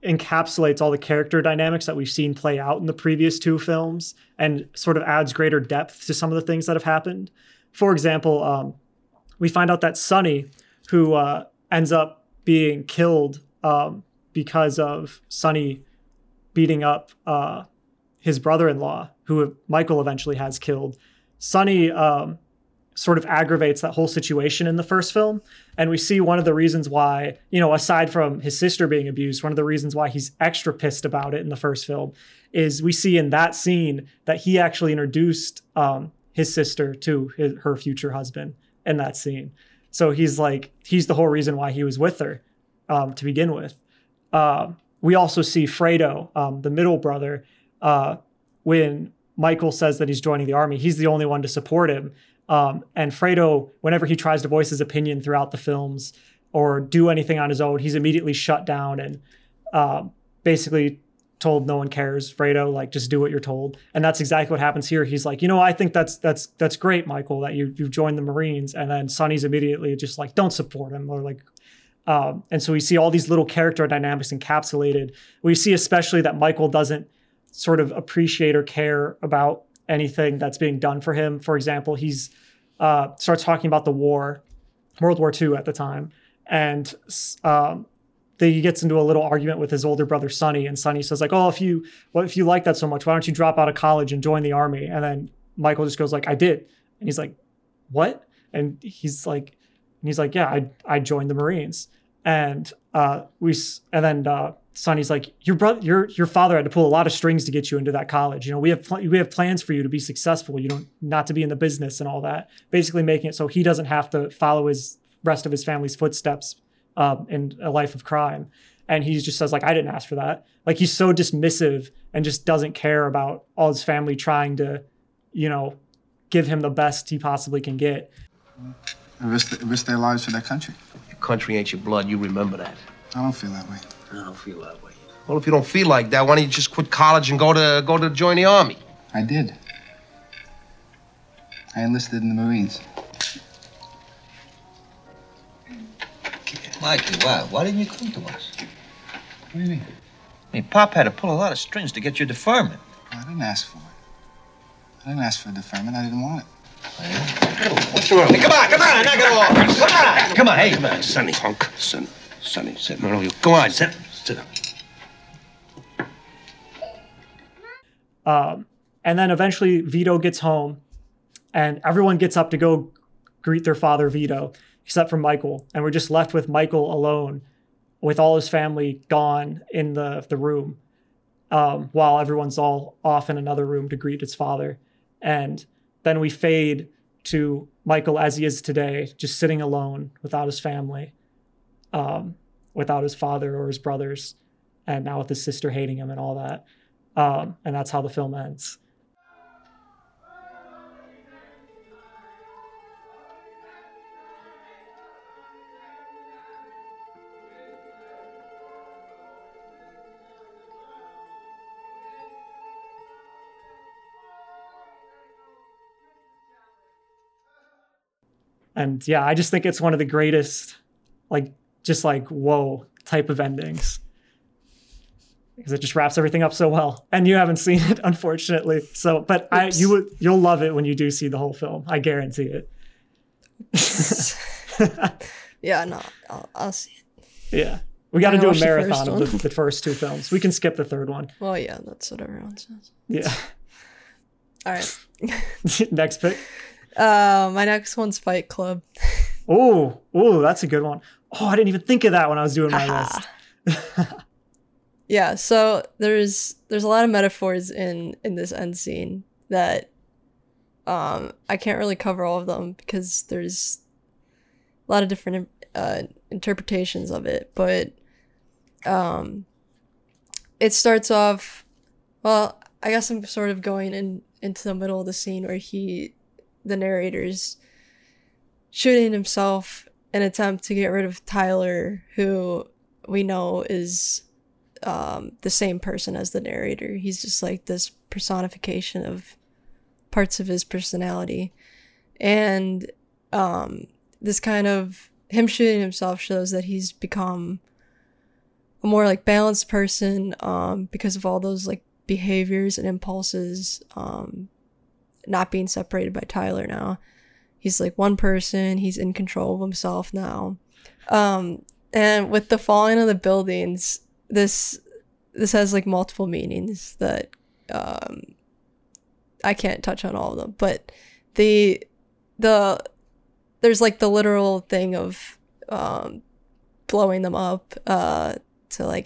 encapsulates all the character dynamics that we've seen play out in the previous two films and sort of adds greater depth to some of the things that have happened. For example, we find out that Sonny, who ends up being killed because of Sonny beating up his brother-in-law, who Michael eventually has killed, Sonny sort of aggravates that whole situation in the first film. And we see one of the reasons why, aside from his sister being abused, one of the reasons why he's extra pissed about it in the first film is we see in that scene that he actually introduced... his sister to her future husband in that scene. So he's the whole reason why he was with her to begin with. We also see Fredo, the middle brother, when Michael says that he's joining the army, he's the only one to support him. And Fredo, whenever he tries to voice his opinion throughout the films or do anything on his own, he's immediately shut down and basically told no one cares, Fredo, just do what you're told. And that's exactly what happens here. He's like, I think that's great, Michael, that you've joined the Marines. And then Sonny's immediately just don't support him or and so we see all these little character dynamics encapsulated. We see especially that Michael doesn't sort of appreciate or care about anything that's being done for him. For example, he's starts talking about the war, World War II at the time. And, he gets into a little argument with his older brother, Sonny, and Sonny says if you like that so much, why don't you drop out of college and join the army? And then Michael just goes I did. And he's like, what? And he's like, yeah, I joined the Marines. And, Sonny's like, your father had to pull a lot of strings to get you into that college. We have plans for you to be successful, not to be in the business and all that, basically making it so he doesn't have to follow rest of his family's footsteps in a life of crime. And he just says I didn't ask for that. He's so dismissive and just doesn't care about all his family trying to, give him the best he possibly can get. Risk their lives for their country. Your country ain't your blood. You remember that. I don't feel that way. Well, if you don't feel like that, why don't you just quit college and go to join the army? I did. I enlisted in the Marines. Mikey, why didn't you come to us? What do you mean? Pop had to pull a lot of strings to get your deferment. I didn't ask for it. I didn't ask for a deferment. I didn't want it. What's wrong? Hey, come on, knock it off. Come on, hey. Come on, Sonny. Punk. Sonny, sit. No, you. Go on, sit down. And then eventually Vito gets home, and everyone gets up to go greet their father, Vito, except for Michael. And we're just left with Michael alone with all his family gone in the room while everyone's all off in another room to greet his father. And then we fade to Michael as he is today, just sitting alone without his family, without his father or his brothers, and now with his sister hating him and all that. And that's how the film ends. And yeah, I just think it's one of the greatest, whoa type of endings, because it just wraps everything up so well. And you haven't seen it, unfortunately. So, but you'll love it when you do see the whole film. I guarantee it. Yeah, no, I'll see it. Yeah. We got to do a marathon of the first two films. We can skip the third one. Well, yeah, that's what everyone says. Yeah. All right. Next pick. My next one's Fight Club. Oh, that's a good one. Oh, I didn't even think of that when I was doing my list. Yeah, so there's a lot of metaphors in this end scene that I can't really cover all of them because there's a lot of different interpretations of it. But it starts off, well, I guess I'm sort of going into the middle of the scene where the narrator's shooting himself in an attempt to get rid of Tyler, who we know is the same person as the narrator. He's just like this personification of parts of his personality. And this kind of him shooting himself shows that he's become a more balanced person because of all those behaviors and impulses not being separated by Tyler now. He's one person. He's in control of himself now. And with the falling of the buildings, this has multiple meanings that I can't touch on all of them. But there's the literal thing of blowing them up to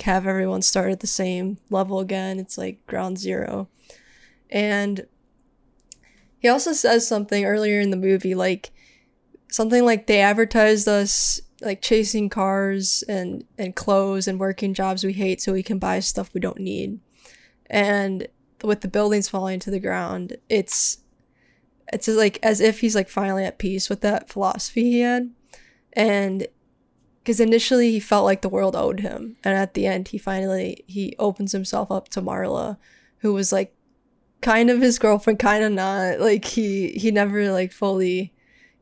have everyone start at the same level again. It's ground zero. And he also says something earlier in the movie, they advertised us chasing cars and clothes and working jobs we hate so we can buy stuff we don't need. And with the buildings falling to the ground, it's as if he's finally at peace with that philosophy he had. And because initially he felt the world owed him, and at the end he opens himself up to Marla, who was kind of his girlfriend, kind of not. He never fully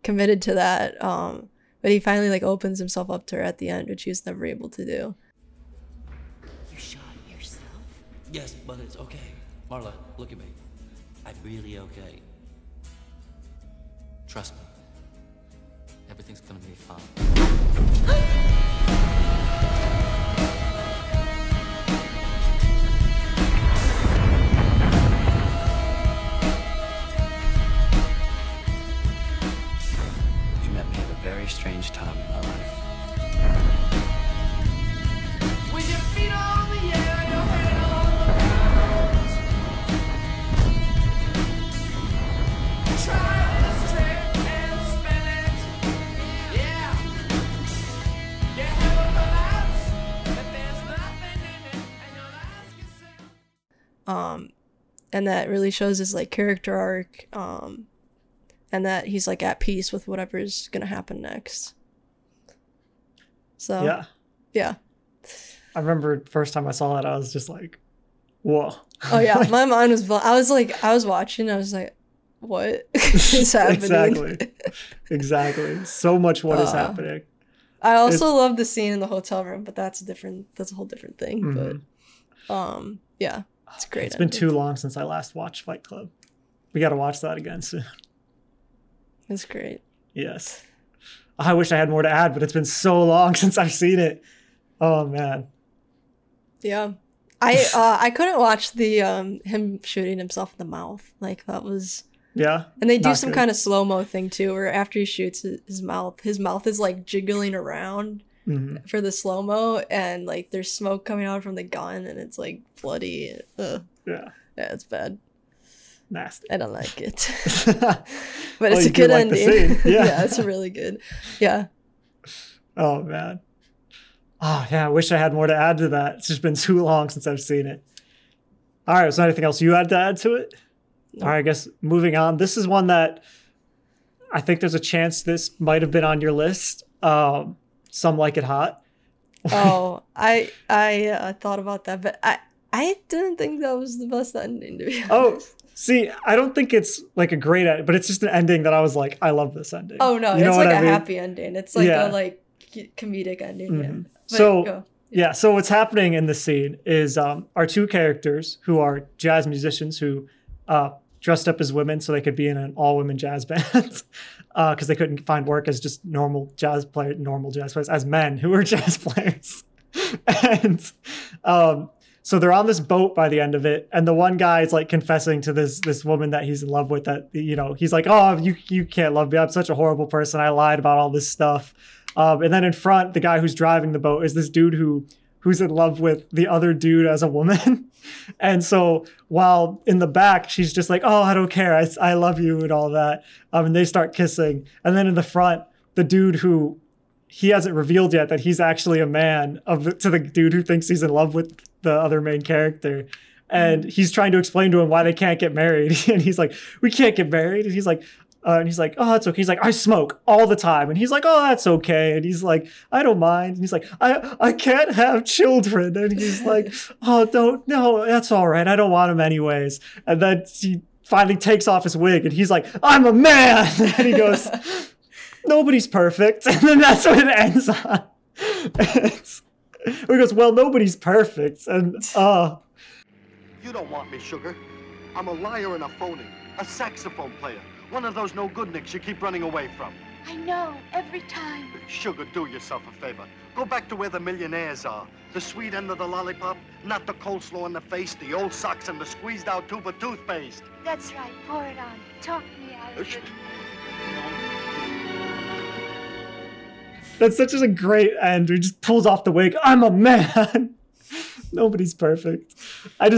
committed to that, but he finally opens himself up to her at the end, which he was never able to do. You shot yourself? Yes, but it's okay. Marla, look at me. I'm really okay. Trust me. Everything's gonna be fine. Very strange time in my life. With your feet on the air, your head on the ground. Try this trick and spin it. Yeah. You have a collapse, but there's nothing in it, and your life can sing. And that really shows his character arc. And that he's at peace with whatever's gonna happen next. So yeah. I remember first time I saw that, I was just whoa. Oh yeah, my mind was blown. I was watching, I was what is happening? Exactly. So much what is happening. I also love the scene in the hotel room, but that's a whole different thing. Mm-hmm. But yeah, it's great. It's been too long since I last watched Fight Club. We gotta watch that again soon. It's great. Yes. I wish I had more to add, but it's been so long since I've seen it. Oh man. Yeah. I couldn't watch the him shooting himself in the mouth. That was and they do some good kind of slow-mo thing too, where after he shoots his mouth is jiggling around for the slow-mo, and there's smoke coming out from the gun, and it's bloody. Ugh. Yeah, it's bad. Nasty. I don't like it. But it's a good ending. Yeah, it's really good. Yeah. Oh man. Oh yeah, I wish I had more to add to that. It's just been too long since I've seen it. All right, was there anything else you had to add to it? No. All right, I guess moving on. This is one that I think there's a chance this might have been on your list. Some Like It Hot. Oh, I thought about that, but I didn't think that was the best ending, to be honest. Oh, See, I don't think it's like a great ending, but it's just an ending that I was like, I love this ending. Oh, no, it's like a happy ending. It's like a like comedic ending. Mm-hmm. Yeah. So what's happening in this scene is our two characters who are jazz musicians who dressed up as women so they could be in an all-women jazz band because they couldn't find work as just normal jazz players, as men who were jazz players. And so they're on this boat by the end of it, and the one guy is like confessing to this woman that he's in love with that, you know, he's like, oh, you can't love me. I'm such a horrible person. I lied about all this stuff. And then in front, the guy who's driving the boat is this dude who's in love with the other dude as a woman. And so while in the back, she's just like, oh, I don't care. I love you and all that. And they start kissing. And then in the front, the dude who he hasn't revealed yet that he's actually a man to the dude who thinks he's in love with the other main character. And he's trying to explain to him why they can't get married. And he's like, we can't get married. And he's like, oh, that's okay. He's like, I smoke all the time. And he's like, oh, that's okay. And he's like, I don't mind. And he's like, I can't have children. And he's like, oh, no, that's all right. I don't want him anyways. And then he finally takes off his wig and he's like, I'm a man. And he goes, nobody's perfect. And then that's what it ends on. He goes, well, nobody's perfect. And, You don't want me, sugar. I'm a liar and a phony, a saxophone player. One of those no-good nicks you keep running away from. I know, every time. Sugar, do yourself a favor. Go back to where the millionaires are. The sweet end of the lollipop, not the coleslaw in the face, the old socks and the squeezed-out tube of toothpaste. That's right, pour it on. Talk me out of it. That's such a great end. He just pulls off the wig. I'm a man. Nobody's perfect. I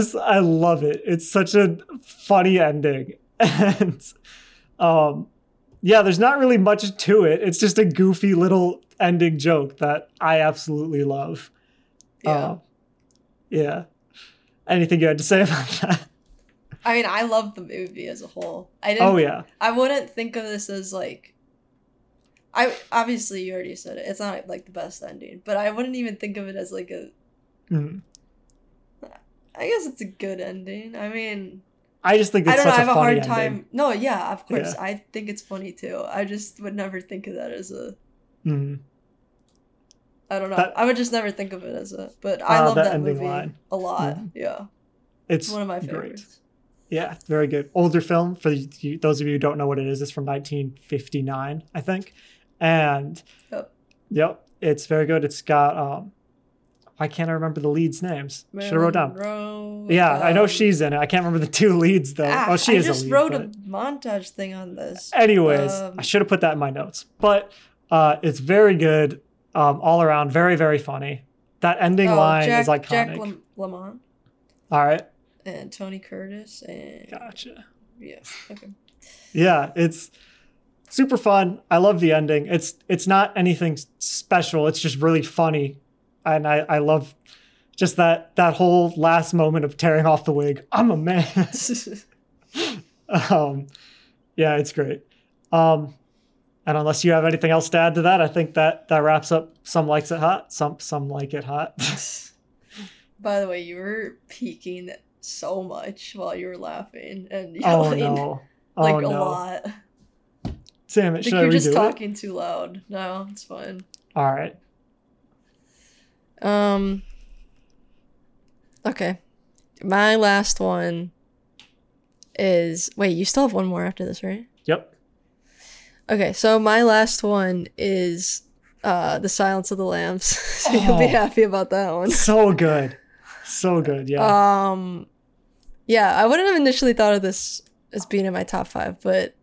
love it. It's such a funny ending. And... there's not really much to it. It's just a goofy little ending joke that I absolutely love. Anything you had to say about that? I mean, I love the movie as a whole. I wouldn't think of this as like, obviously you already said it. It's not like the best ending, but I wouldn't even think of it as like a, I guess it's a good ending. I mean... I just think it's such a funny ending. I have a hard time. No, yeah, of course. Yeah. I think it's funny too. I just would never think of that as a... Mm-hmm. I don't know. I would just never think of it as a... But I love that movie a lot. Yeah. It's one of my favorites. Great. Yeah, very good. Older film, for those of you who don't know what it is, it's from 1959, I think. And... Yep. It's very good. It's got... Why can't I remember the leads' names? Should have wrote down. I know she's in it. I can't remember the two leads, though. She is a lead. I just wrote a montage thing on this. Anyways, I should have put that in my notes. But it's very good all around. Very, very funny. That ending line is iconic. Jack Lemmon. All right. And Tony Curtis. And gotcha. Yeah. Okay. Yeah, it's... super fun. I love the ending. It's not anything special. It's just really funny. And I love just that whole last moment of tearing off the wig. I'm a man. It's great. And unless you have anything else to add to that, I think that wraps up Some Likes It Hot. Some Like It Hot. By the way, you were peeking so much while you were laughing and yelling. Oh, no. A lot. Damn it, should I redo it? You're just talking too loud. No, it's fine. All right. Okay. My last one is... Wait, you still have one more after this, right? Yep. Okay, so my last one is The Silence of the Lambs. So you'll be happy about that one. So good. So good, yeah. I wouldn't have initially thought of this as being in my top five, but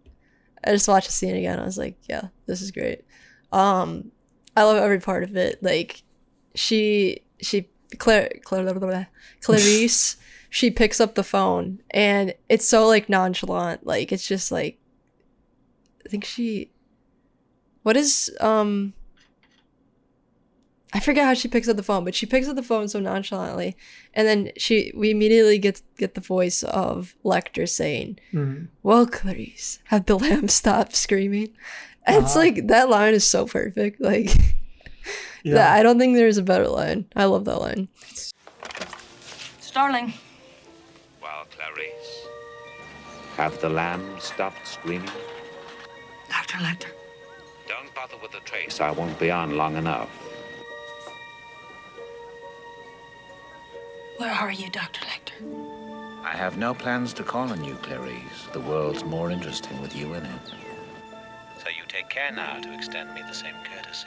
I just watched the scene again. I was like, yeah, this is great. I love every part of it. Like... Clarice, she picks up the phone and it's so like nonchalant. Like it's just like, I think she, what is, I forget how she picks up the phone, but she picks up the phone so nonchalantly. And then we immediately get the voice of Lecter saying, well, Clarice, have the lamb stop screaming. And It's like, that line is so perfect. Like, yeah. That, I don't think there's a better line. I love that line. Starling. Well, Clarice, Have the lamb stopped screaming? Dr. Lecter. Don't bother with the trace. I won't be on long enough. Where are you, Dr. Lecter? I have no plans to call on you, Clarice. The world's more interesting with you in it. So you take care now to extend me the same courtesy.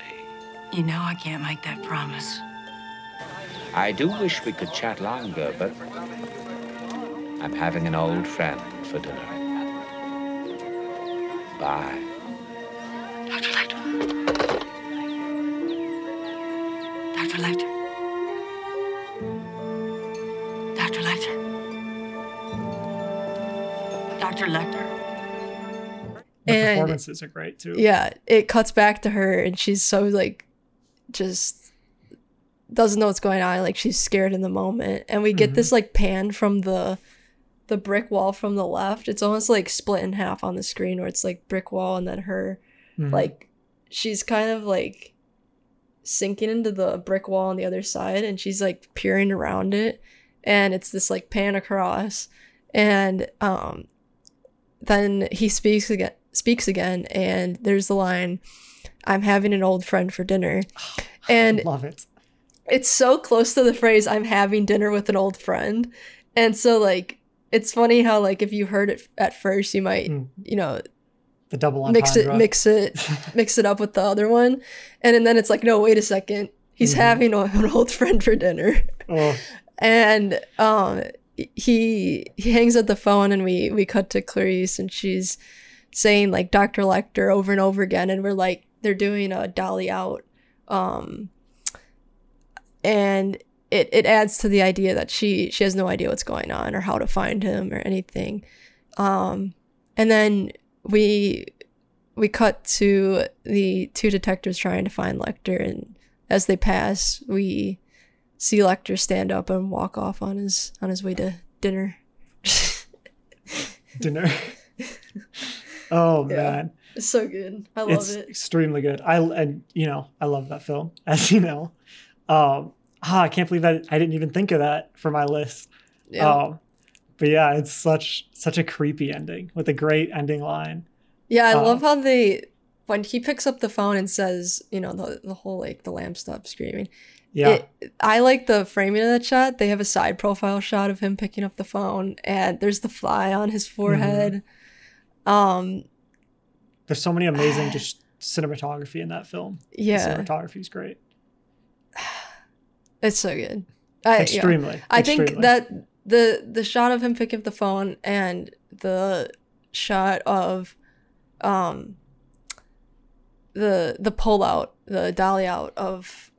You know I can't make that promise. I do wish we could chat longer, but I'm having an old friend for dinner. Bye. Dr. Lecter. Dr. Lecter. Dr. Lecter. Dr. Lecter. The performances are great too. Yeah, it cuts back to her and she's so like just doesn't know what's going on, like she's scared in the moment, and we get this like pan from the brick wall from the left. It's almost like split in half on the screen where it's like brick wall and then her like she's kind of like sinking into the brick wall on the other side and she's like peering around it, and it's this like pan across, and then he speaks again, and there's the line, "I'm having an old friend for dinner," and I love it. It's so close to the phrase "I'm having dinner with an old friend," and so like it's funny how like if you heard it at first, you might you know the double entendre. mix it up with the other one, and then it's like, no, wait a second, he's having an old friend for dinner, and he hangs up the phone, and we cut to Clarice, and she's saying like Dr. Lecter over and over again, and we're like, they're doing a dolly out, and it adds to the idea that she has no idea what's going on or how to find him or anything, and then we cut to the two detectives trying to find Lecter, and as they pass, we see Lecter stand up and walk off on his way to dinner. Dinner. Oh yeah, man, it's so good. I love it. Extremely good. I love that film, as you know. I can't believe that I didn't even think of that for my list. Yeah. But yeah, it's such a creepy ending with a great ending line. Yeah, I love how when he picks up the phone and says, you know, the whole like the lamb stopped screaming. Yeah, I like the framing of that shot. They have a side profile shot of him picking up the phone, and there's the fly on his forehead. There's so many amazing just cinematography in that film. Yeah, the cinematography is great. It's so good. Extremely. Yeah. I think that the shot of him picking up the phone and the shot of the pull out, the dolly out of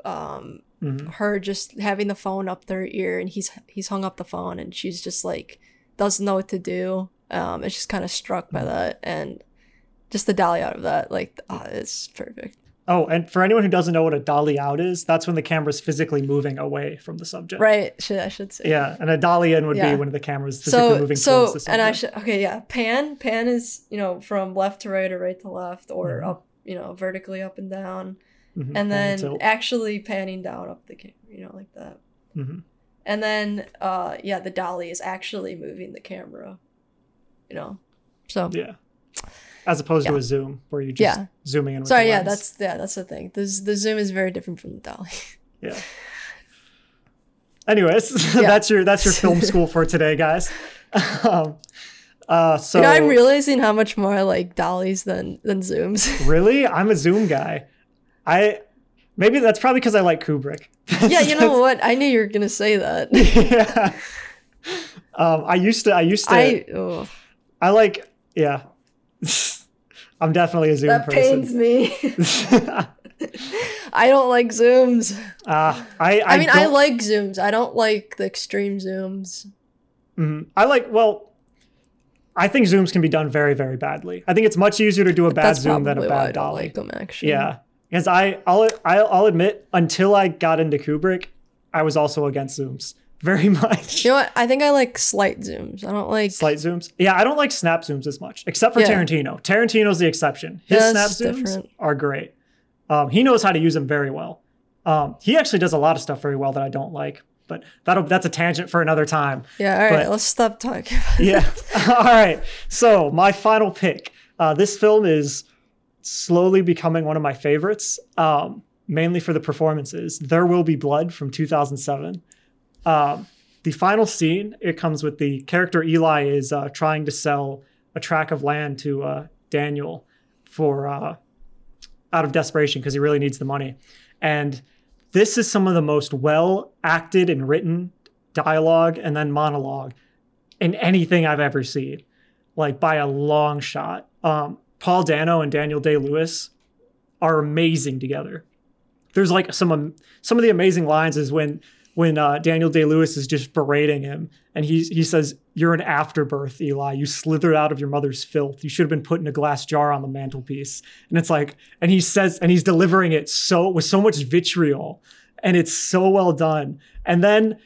her just having the phone up their ear, and he's hung up the phone, and she's just like doesn't know what to do. It's just kind of struck by that, and just the dolly out of that, like, it's perfect. Oh, and for anyone who doesn't know what a dolly out is, that's when the camera's physically moving away from the subject. Right, I should say. Yeah, and a dolly in would be when the camera's physically moving towards the subject. And pan is, you know, from left to right or right to left, or up, you know, vertically up and down, and then actually panning down up the camera, you know, like that. And then, the dolly is actually moving the camera. You know, so yeah, as opposed to a zoom where you just zooming in with the lens. That's the thing, the zoom is very different from the dolly. That's your film school for today, guys. So, you know, I'm realizing how much more I like dollies than zooms. Really? I'm a zoom guy. Maybe that's probably because I like Kubrick. You know what, I knew you were gonna say that. I'm definitely a zoom person. That pains me. I don't like zooms. I like zooms. I don't like the extreme zooms. I think zooms can be done very, very badly. I think it's much easier to do a bad zoom than a bad dolly. I don't like them, actually. Yeah, because I'll admit, until I got into Kubrick, I was also against zooms. Very much. You know what? I think I like slight zooms. I don't like slight zooms. Yeah, I don't like snap zooms as much, except for Tarantino. Tarantino's the exception. His snap zooms are great. He knows how to use them very well. He actually does a lot of stuff very well that I don't like. But that's a tangent for another time. Yeah, all right, let's stop talking about it. Yeah, all right. So my final pick. This film is slowly becoming one of my favorites, mainly for the performances. There Will Be Blood from 2007. The final scene, it comes with the character Eli is trying to sell a tract of land to Daniel for out of desperation because he really needs the money. And this is some of the most well-acted and written dialogue and then monologue in anything I've ever seen, like by a long shot. Paul Dano and Daniel Day-Lewis are amazing together. There's like some of the amazing lines is when Daniel Day-Lewis is just berating him and he says, "You're an afterbirth, Eli. You slithered out of your mother's filth. You should have been put in a glass jar on the mantelpiece." And it's like, and he says, and he's delivering it with so much vitriol, and it's so well done. And then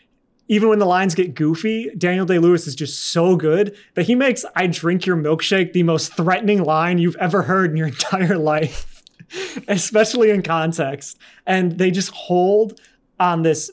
even when the lines get goofy, Daniel Day-Lewis is just so good that he makes "I drink your milkshake" the most threatening line you've ever heard in your entire life, especially in context. And they just hold on this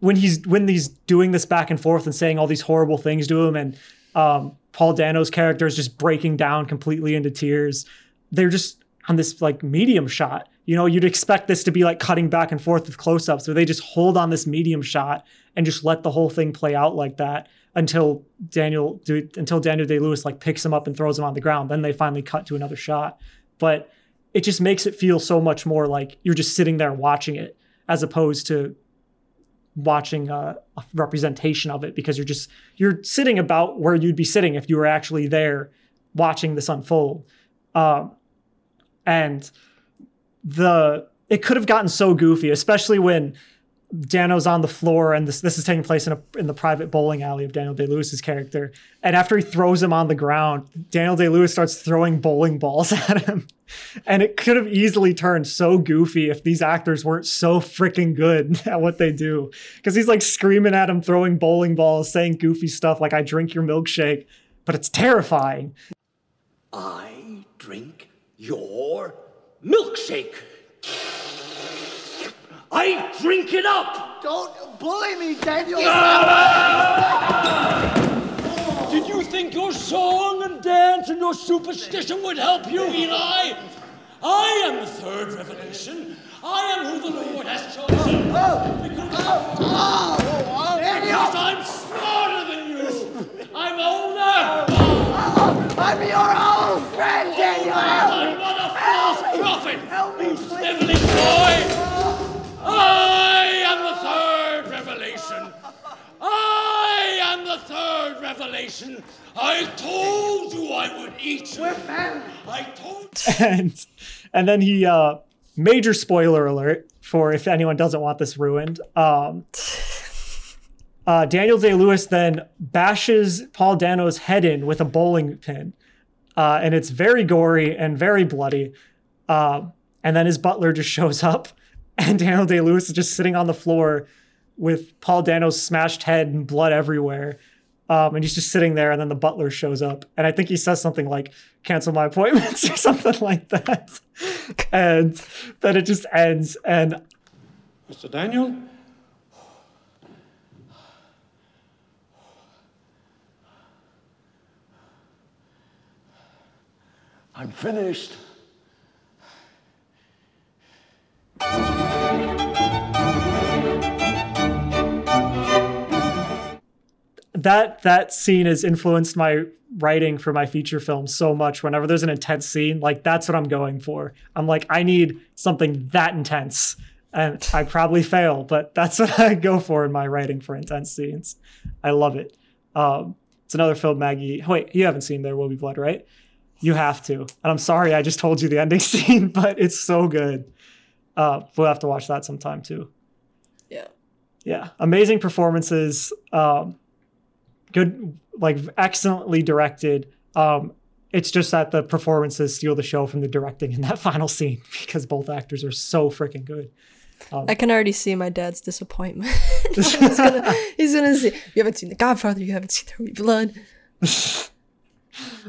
when he's doing this back and forth and saying all these horrible things to him, and Paul Dano's character is just breaking down completely into tears. They're just on this like medium shot. You know, you'd expect this to be like cutting back and forth with close-ups, so they just hold on this medium shot and just let the whole thing play out like that until Daniel Day-Lewis like picks him up and throws him on the ground. Then they finally cut to another shot. But it just makes it feel so much more like you're just sitting there watching it, as opposed to watching a representation of it, because you're sitting about where you'd be sitting if you were actually there watching this unfold. And it could have gotten so goofy, especially when Dano's on the floor, and this is taking place in the private bowling alley of Daniel Day-Lewis's character. And after he throws him on the ground, Daniel Day-Lewis starts throwing bowling balls at him. And it could have easily turned so goofy if these actors weren't so freaking good at what they do. Because he's like screaming at him, throwing bowling balls, saying goofy stuff like "I drink your milkshake," but it's terrifying. "I drink your milkshake. I drink it up! Don't bully me, Daniel!" Ah! "Did you think your song and dance and your superstition would help you, Eli? I am the third revelation. I am who the Lord has chosen. Because I'm smarter than you. I'm older. I'm your old friend, Daniel! I'm not a false prophet, you sniveling boy! I am the third revelation. I am the third revelation. I told you I would eat you. I told you." And then he, major spoiler alert for if anyone doesn't want this ruined. Daniel Day-Lewis then bashes Paul Dano's head in with a bowling pin. And it's very gory and very bloody. And then his butler just shows up. And Daniel Day-Lewis is just sitting on the floor with Paul Dano's smashed head and blood everywhere. And he's just sitting there, and then the butler shows up. And I think he says something like, "Cancel my appointments" or something like that. And then it just ends. And "Mr. Daniel? I'm finished." That scene has influenced my writing for my feature film so much. Whenever there's an intense scene, like that's what I'm going for. I'm like, I need something that intense. And I probably fail, but that's what I go for in my writing for intense scenes. I love it. It's another film, Maggie. Wait, you haven't seen There Will Be Blood, right? You have to. And I'm sorry I just told you the ending scene, but it's so good. We'll have to watch that sometime too. Yeah. Yeah. Amazing performances. Good, like excellently directed. It's just that the performances steal the show from the directing in that final scene because both actors are so freaking good. I can already see my dad's disappointment. he's gonna say, "You haven't seen The Godfather, you haven't seen There Will Be Blood."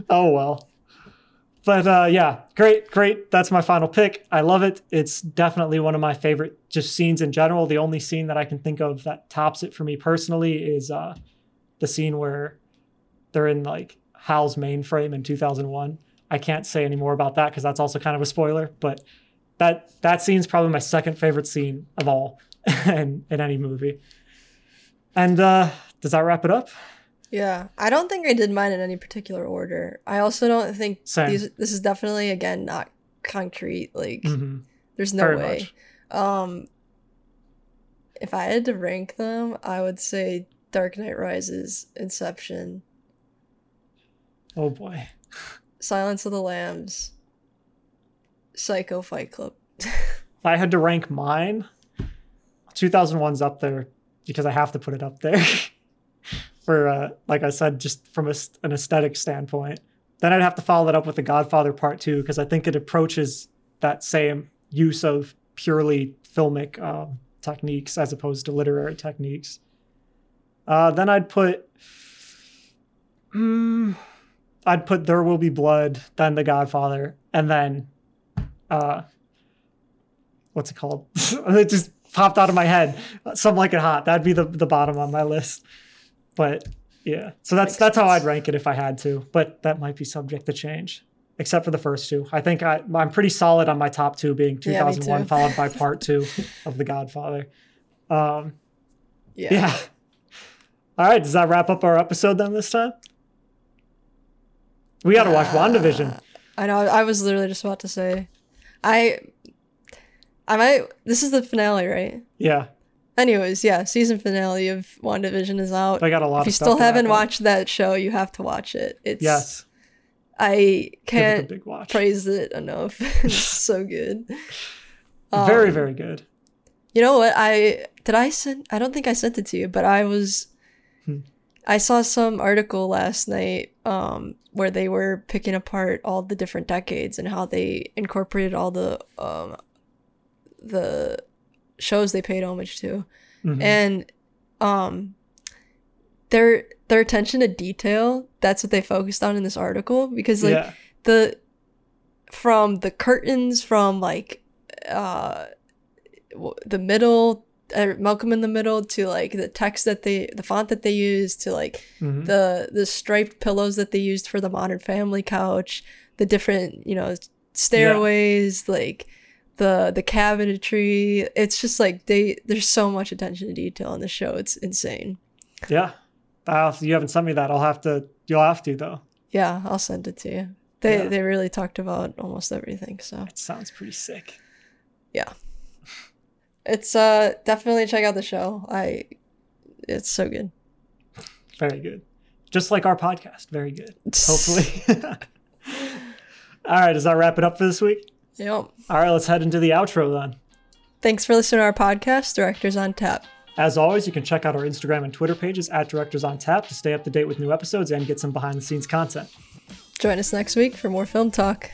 Oh well. But yeah, great. That's my final pick. I love it. It's definitely one of my favorite just scenes in general. The only scene that I can think of that tops it for me personally is the scene where they're in like Hal's mainframe in 2001. I can't say any more about that because that's also kind of a spoiler, but that scene's probably my second favorite scene of all in any movie. And does that wrap it up? Yeah, I don't think I did mine in any particular order. I also don't think this is definitely, again, not concrete. Like, There's no way. If I had to rank them, I would say Dark Knight Rises, Inception. Oh boy. Silence of the Lambs, Psycho, Fight Club. If I had to rank mine, 2001's up there because I have to put it up there. For, like I said, just from an aesthetic standpoint. Then I'd have to follow that up with The Godfather Part Two, because I think it approaches that same use of purely filmic techniques as opposed to literary techniques. Then I'd put There Will Be Blood, then The Godfather, and then what's it called? It just popped out of my head. Some Like It Hot. That'd be the bottom on my list. But yeah, so that's how I'd rank it if I had to, but that might be subject to change, except for the first two. I think I'm pretty solid on my top two being 2001 followed by Part Two of The Godfather. Yeah. All right, does that wrap up our episode then this time? We got to watch WandaVision. I know, I was literally just about to say. I might, this is the finale, right? Yeah. Anyways, yeah, season finale of WandaVision is out. I got a lot of stuff. If you still haven't watched that show, you have to watch it. Yes. I can't praise it enough. It's so good. Very, very good. You know what? I don't think I sent it to you, but I saw some article last night where they were picking apart all the different decades and how they incorporated all the shows they paid homage to, and their attention to detail, that's what they focused on in this article, because like from the curtains, from like the middle, Malcolm in the Middle, to like the text that the font that they used, to like the striped pillows that they used for the Modern Family couch, the different stairways, like the cabinetry. It's just like there's so much attention to detail in the show. It's insane. Yeah, you haven't sent me that. You'll have to though. Yeah, I'll send it to you. They really talked about almost everything. So it sounds pretty sick. Yeah, it's definitely check out the show. It's so good. Very good, just like our podcast. Very good. Hopefully. All right, does that wrap it up for this week? Yep. All right, let's head into the outro then. Thanks for listening to our podcast, Directors on Tap. As always, you can check out our Instagram and Twitter pages at Directors on Tap to stay up to date with new episodes and get some behind-the-scenes content. Join us next week for more film talk.